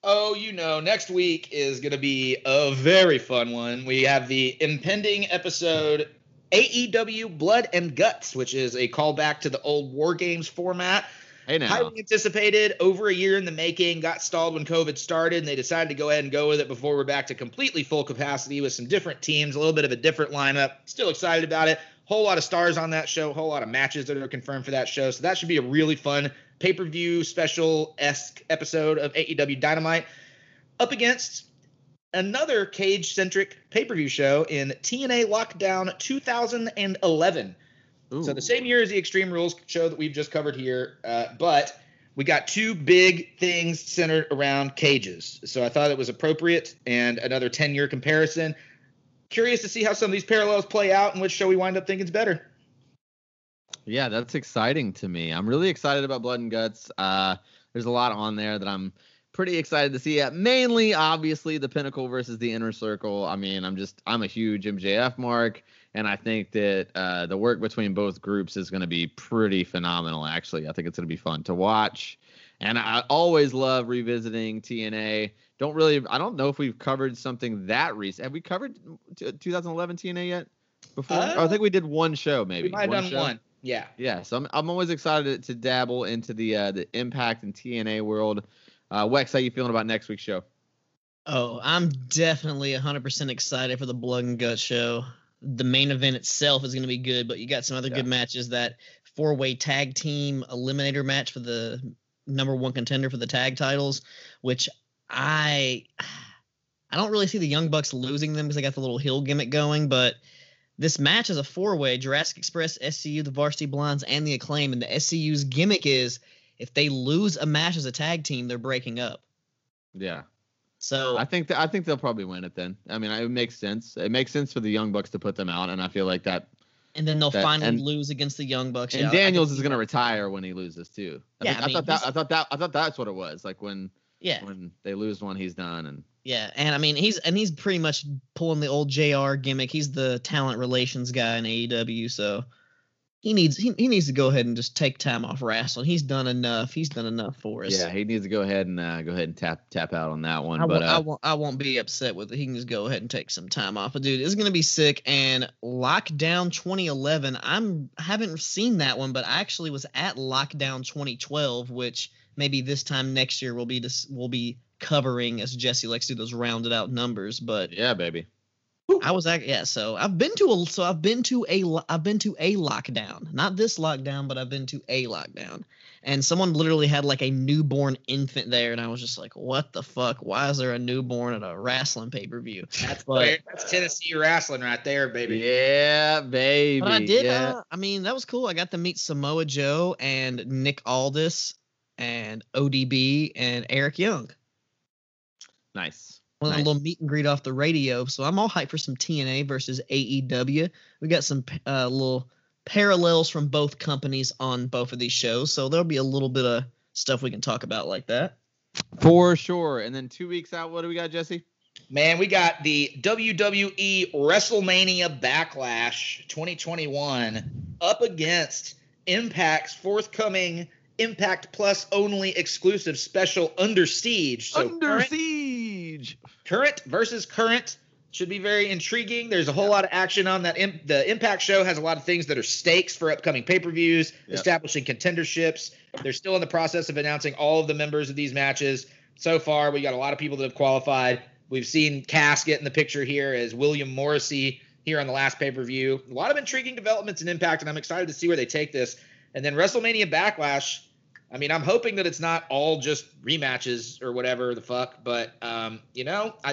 Oh, you know, next week is going to be a very fun one. We have the impending episode AEW Blood and Guts, which is a callback to the old War Games format. Hey now. Highly anticipated, over a year in the making, got stalled when COVID started, and they decided to go ahead and go with it before we're back to completely full capacity with some different teams, a little bit of a different lineup. Still excited about it. Whole lot of stars on that show, whole lot of matches that are confirmed for that show. So that should be a really fun pay-per-view special-esque episode of AEW Dynamite. Up against another cage-centric pay-per-view show in TNA Lockdown 2011. Ooh. So the same year as the Extreme Rules show that we've just covered here, but we got two big things centered around cages. So I thought it was appropriate and another 10-year comparison. Curious to see how some of these parallels play out and which show we wind up thinking is better. Yeah, that's exciting to me. I'm really excited about Blood and Guts. There's a lot on there that I'm pretty excited to see. Mainly, obviously, the Pinnacle versus the Inner Circle. I mean, I'm a huge MJF mark, and I think that the work between both groups is going to be pretty phenomenal, actually. I think it's going to be fun to watch. And I always love revisiting TNA. I don't know if we've covered something that recent. Have we covered 2011 TNA yet? Before? I think we did one show, maybe. We might have done one. Yeah. Yeah. So I'm always excited to dabble into the Impact and TNA world. Wex, how you feeling about next week's show? Oh, I'm definitely 100% excited for the Blood and Guts show. The main event itself is going to be good, but you got some other good matches. That four-way tag team eliminator match for the #1 contender for the tag titles, which I don't really see the Young Bucks losing them because they got the little heel gimmick going, but This match is a four-way: Jurassic Express, SCU, the Varsity Blondes, and the Acclaim. And the SCU's gimmick is if they lose a match as a tag team, they're breaking up. Yeah. So I think they'll probably win it then. I mean, it makes sense. It makes sense for the Young Bucks to put them out, and I feel like that. And then they'll finally lose against the Young Bucks. And Daniels is going to retire when he loses too. I thought that's what it was. Like when they lose one, he's done. And yeah, and I mean he's pretty much pulling the old JR gimmick. He's the talent relations guy in AEW, so he needs to go ahead and just take time off wrestling. He's done enough. He's done enough for us. Yeah, he needs to go ahead and tap out on that one. I won't be upset with it. He can just go ahead and take some time off. But dude, it's gonna be sick. And Lockdown 2011. I haven't seen that one, but I actually was at Lockdown 2012, which maybe this time next year we'll be covering, as Jesse likes to do those rounded out numbers. But yeah, baby, I've been to a lockdown, not this lockdown, but I've been to a lockdown, and someone literally had like a newborn infant there, and I was just like, what the fuck? Why is there a newborn at a wrestling pay-per-view? That's Tennessee wrestling right there, baby. Yeah, baby. But I did. Yeah. I mean, that was cool. I got to meet Samoa Joe and Nick Aldis and ODB and Eric Young. Nice. A little meet and greet off the radio. So I'm all hyped for some TNA versus AEW. We got some little parallels from both companies on both of these shows. So there'll be a little bit of stuff we can talk about like that. For sure. And then 2 weeks out, what do we got, Jesse? Man, we got the WWE WrestleMania Backlash 2021 up against Impact's forthcoming Impact Plus only exclusive special Under Siege. So Under Siege. Current versus current should be very intriguing. There's a whole lot of action on that. The Impact show has a lot of things that are stakes for upcoming pay-per-views, establishing contenderships. They're still in the process of announcing all of the members of these matches. So far, we got a lot of people that have qualified. We've seen Cass get in the picture here as William Morrissey here on the last pay-per-view. A lot of intriguing developments in Impact, and I'm excited to see where they take this. And then WrestleMania Backlash, I mean, I'm hoping that it's not all just rematches or whatever the fuck, but, I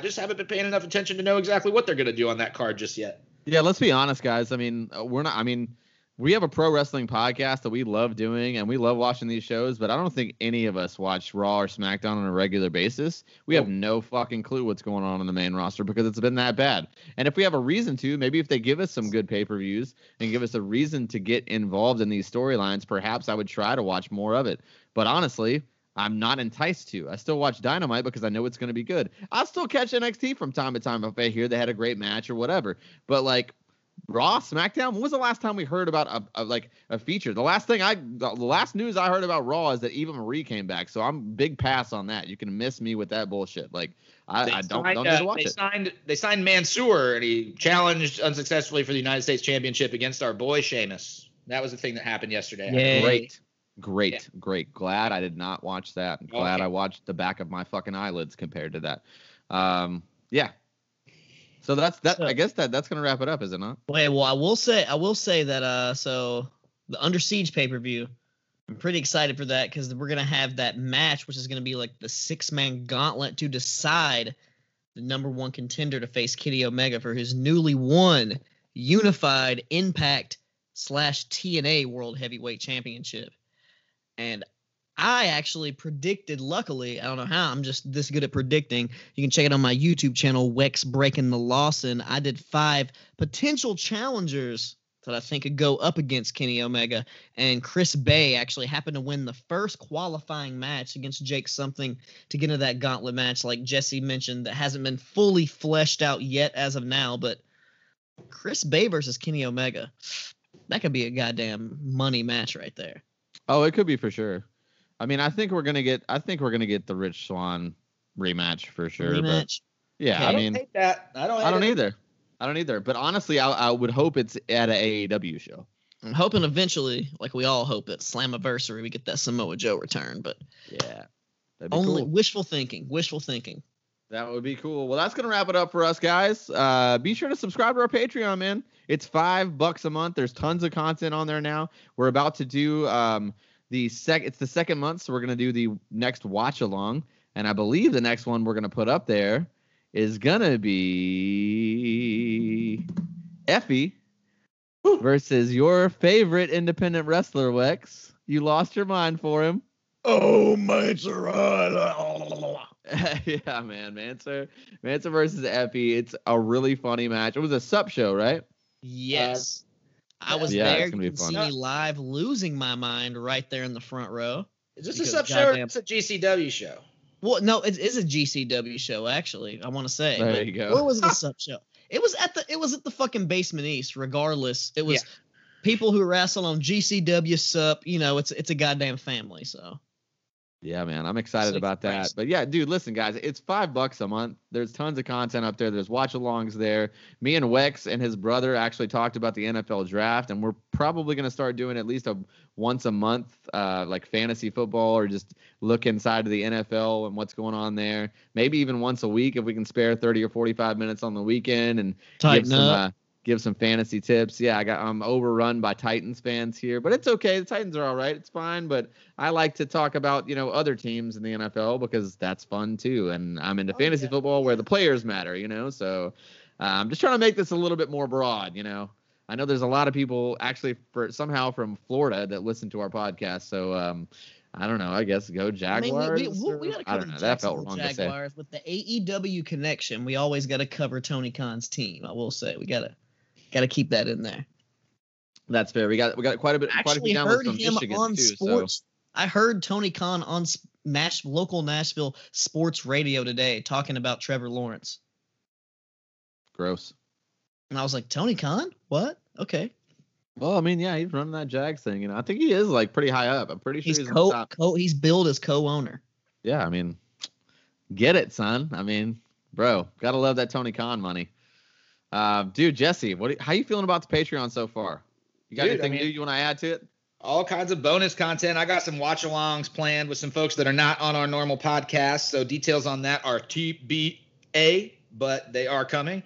just haven't been paying enough attention to know exactly what they're going to do on that card just yet. Yeah, let's be honest, guys. I mean, we have a pro wrestling podcast that we love doing, and we love watching these shows, but I don't think any of us watch Raw or SmackDown on a regular basis. We have no fucking clue what's going on in the main roster because it's been that bad. And if we have a reason to, maybe if they give us some good pay-per-views and give us a reason to get involved in these storylines, perhaps I would try to watch more of it. But honestly, I'm not enticed to. I still watch Dynamite because I know it's going to be good. I'll still catch NXT from time to time if I hear they had a great match or whatever. But, like, Raw, SmackDown, when was the last time we heard about a feature? The last news I heard about Raw is that Eva Marie came back, so I'm big pass on that. You can miss me with that bullshit. Like, I don't need to watch it. They signed Mansoor, and he challenged unsuccessfully for the United States Championship against our boy Sheamus. That was the thing that happened yesterday. Yay. Great. Glad I did not watch that. I'm glad I watched the back of my fucking eyelids compared to that. Yeah. So I guess that's going to wrap it up, is it not? Well, I will say that so the Under Siege pay-per-view, I'm pretty excited for that because we're going to have that match, which is going to be like the six-man gauntlet to decide the number one contender to face Kenny Omega for his newly won unified Impact/TNA World Heavyweight Championship. And I actually predicted, luckily, I don't know how, I'm just this good at predicting. You can check it on my YouTube channel, Lex Breaking the Lawson. I did 5 potential challengers that I think could go up against Kenny Omega. And Chris Bay actually happened to win the first qualifying match against Jake Something to get into that gauntlet match, like Jesse mentioned, that hasn't been fully fleshed out yet as of now. But Chris Bay versus Kenny Omega, that could be a goddamn money match right there. Oh, it could be for sure. I mean, I think we're gonna get the Rich Swann rematch for sure. Rematch. But yeah, okay. I don't hate that. I don't either. I don't either. But honestly, I would hope it's at an AEW show. I'm hoping eventually, like we all hope, at Slammiversary we get that Samoa Joe return. But yeah, that'd be only cool. Wishful thinking. That would be cool. Well, that's gonna wrap it up for us, guys. Be sure to subscribe to our Patreon, man. It's $5 a month. There's tons of content on there now. We're about to do it's the second month, so we're going to do the next watch along, and I believe the next one we're going to put up there is going to be Effie versus your favorite independent wrestler, Wex. You lost your mind for him. Oh, Mancer. Yeah, man. Mancer versus Epi. It's a really funny match. It was a sub show, right? Yes. I was there. You can see me live losing my mind right there in the front row. Is this a sub show or it's a GCW show? Well, no, it is a GCW show, actually, I want to say. There you go. What was the sub show? It was at the fucking Basement East, regardless. It was people who wrestle on GCW sup, you know, it's a goddamn family, so. Yeah, man, I'm excited about that. But yeah, dude, listen, guys, it's $5 a month. There's tons of content up there. There's watch-alongs there. Me and Wex and his brother actually talked about the NFL draft, and we're probably going to start doing at least once a month, like fantasy football, or just look inside of the NFL and what's going on there. Maybe even once a week if we can spare 30 or 45 minutes on the weekend and give some fantasy tips. Yeah, I'm overrun by Titans fans here, but it's okay. The Titans are all right. It's fine, but I like to talk about, you know, other teams in the NFL because that's fun too. And I'm into fantasy football where the players matter, you know. So I'm just trying to make this a little bit more broad, you know. I know there's a lot of people actually from Florida that listen to our podcast. So I don't know. I guess go Jaguars. I mean, we got to cover the Jaguars with the AEW connection. We always got to cover Tony Khan's team. I will say we got to keep that in there. That's fair. We got quite a few downloads from Michigan on too. Sports. So. I heard Tony Khan on local Nashville sports radio today talking about Trevor Lawrence. Gross. And I was like, Tony Khan? What? Okay. Well, I mean, yeah, he's running that Jags thing, and you know? I think he is like pretty high up. I'm pretty sure he's on top. He's billed as co-owner. Yeah, I mean, get it, son. I mean, bro, gotta love that Tony Khan money. Dude, Jesse, how you feeling about the Patreon so far? You got anything new you want to add to it? All kinds of bonus content. I got some watch-alongs planned with some folks that are not on our normal podcast, so details on that are TBA, but they are coming.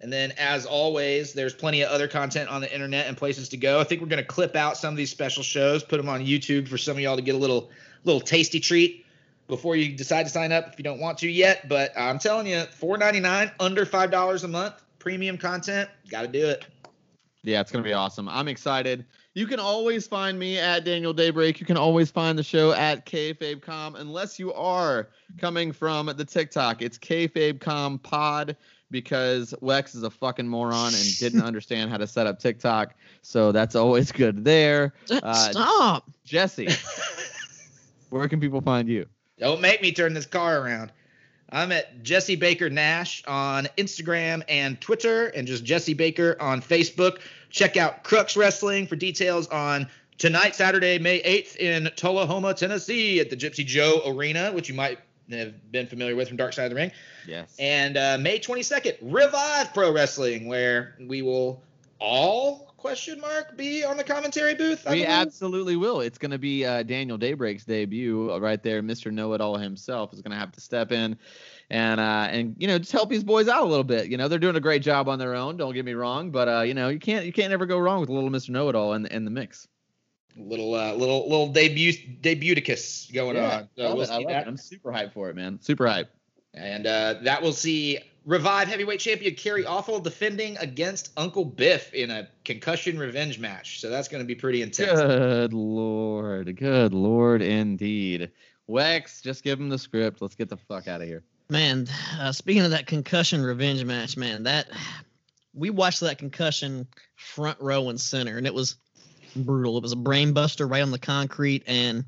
And then, as always, there's plenty of other content on the internet and places to go. I think we're going to clip out some of these special shows, put them on YouTube for some of y'all to get a little tasty treat before you decide to sign up if you don't want to yet. But I'm telling you, $4.99, under $5 a month. Premium content, got to do it. Yeah, it's going to be awesome. I'm excited. You can always find me at Daniel Daybreak. You can always find the show at KFabeCom, unless you are coming from the TikTok. It's KFabeCom Pod because Wex is a fucking moron and didn't understand how to set up TikTok. So that's always good there. Stop. Jesse, where can people find you? Don't make me turn this car around. I'm at Jesse Baker Nash on Instagram and Twitter, and just Jesse Baker on Facebook. Check out Crux Wrestling for details on tonight, Saturday, May 8th in Tullahoma, Tennessee at the Gypsy Joe Arena, which you might have been familiar with from Dark Side of the Ring. Yes. And May 22nd, Revive Pro Wrestling, where we will all... be on the commentary booth? We absolutely will. It's going to be Daniel Daybreak's debut right there. Mr. Know-It-All himself is going to have to step in and you know, just help these boys out a little bit. You know, they're doing a great job on their own. Don't get me wrong, but you know, you can't ever go wrong with a little Mr. Know-It-All in the mix. Little debuticus going on. So we'll see that. I'm super hyped for it, man. Super hyped. And that will see Revive heavyweight champion Kerry Awful defending against Uncle Biff in a concussion revenge match. So that's going to be pretty intense. Good Lord indeed. Wex, just give him the script. Let's get the fuck out of here. Man, speaking of that concussion revenge match, man, we watched that concussion front row and center, and it was brutal. It was a brain buster right on the concrete, and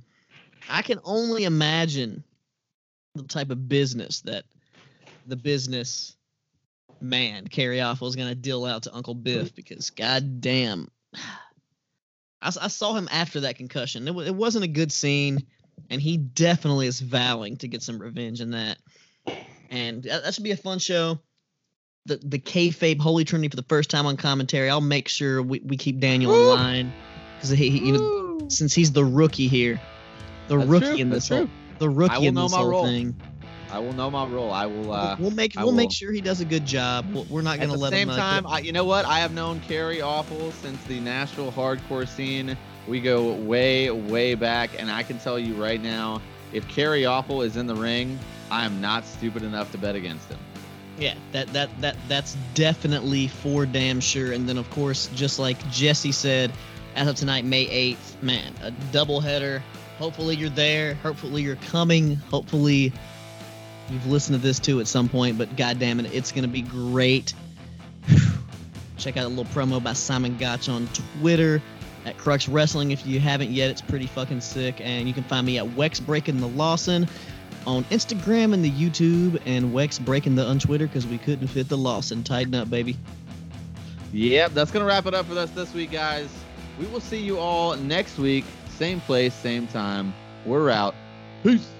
I can only imagine the type of business that the business man Kerry Awful is going to deal out to Uncle Biff, because goddamn, I saw him after that concussion. It wasn't a good scene, and he definitely is vowing to get some revenge in that. And that should be a fun show. The kayfabe Holy Trinity for the first time on commentary. I'll make sure we keep Daniel in line, because he since he's the rookie here, the rookie in this whole thing. I will know my role. I will. We'll make sure he does a good job. We're not going to let him. At the same time, you know what? I have known Kerry Awful since the Nashville hardcore scene. We go way, way back, and I can tell you right now, if Kerry Awful is in the ring, I am not stupid enough to bet against him. Yeah, that's definitely for damn sure. And then, of course, just like Jesse said, as of tonight, May 8th, man, a doubleheader. Hopefully you're there. Hopefully you're coming. Hopefully you've listened to this, too, at some point. But goddammit, it's going to be great. Check out a little promo by Simon Gotch on Twitter at Crux Wrestling. If you haven't yet, it's pretty fucking sick. And you can find me at Wex Breaking the Lawson on Instagram and the YouTube, and Wex Breaking the on Twitter because we couldn't fit the Lawson. Tighten up, baby. Yep, that's going to wrap it up for us this week, guys. We will see you all next week. Same place, same time. We're out. Peace.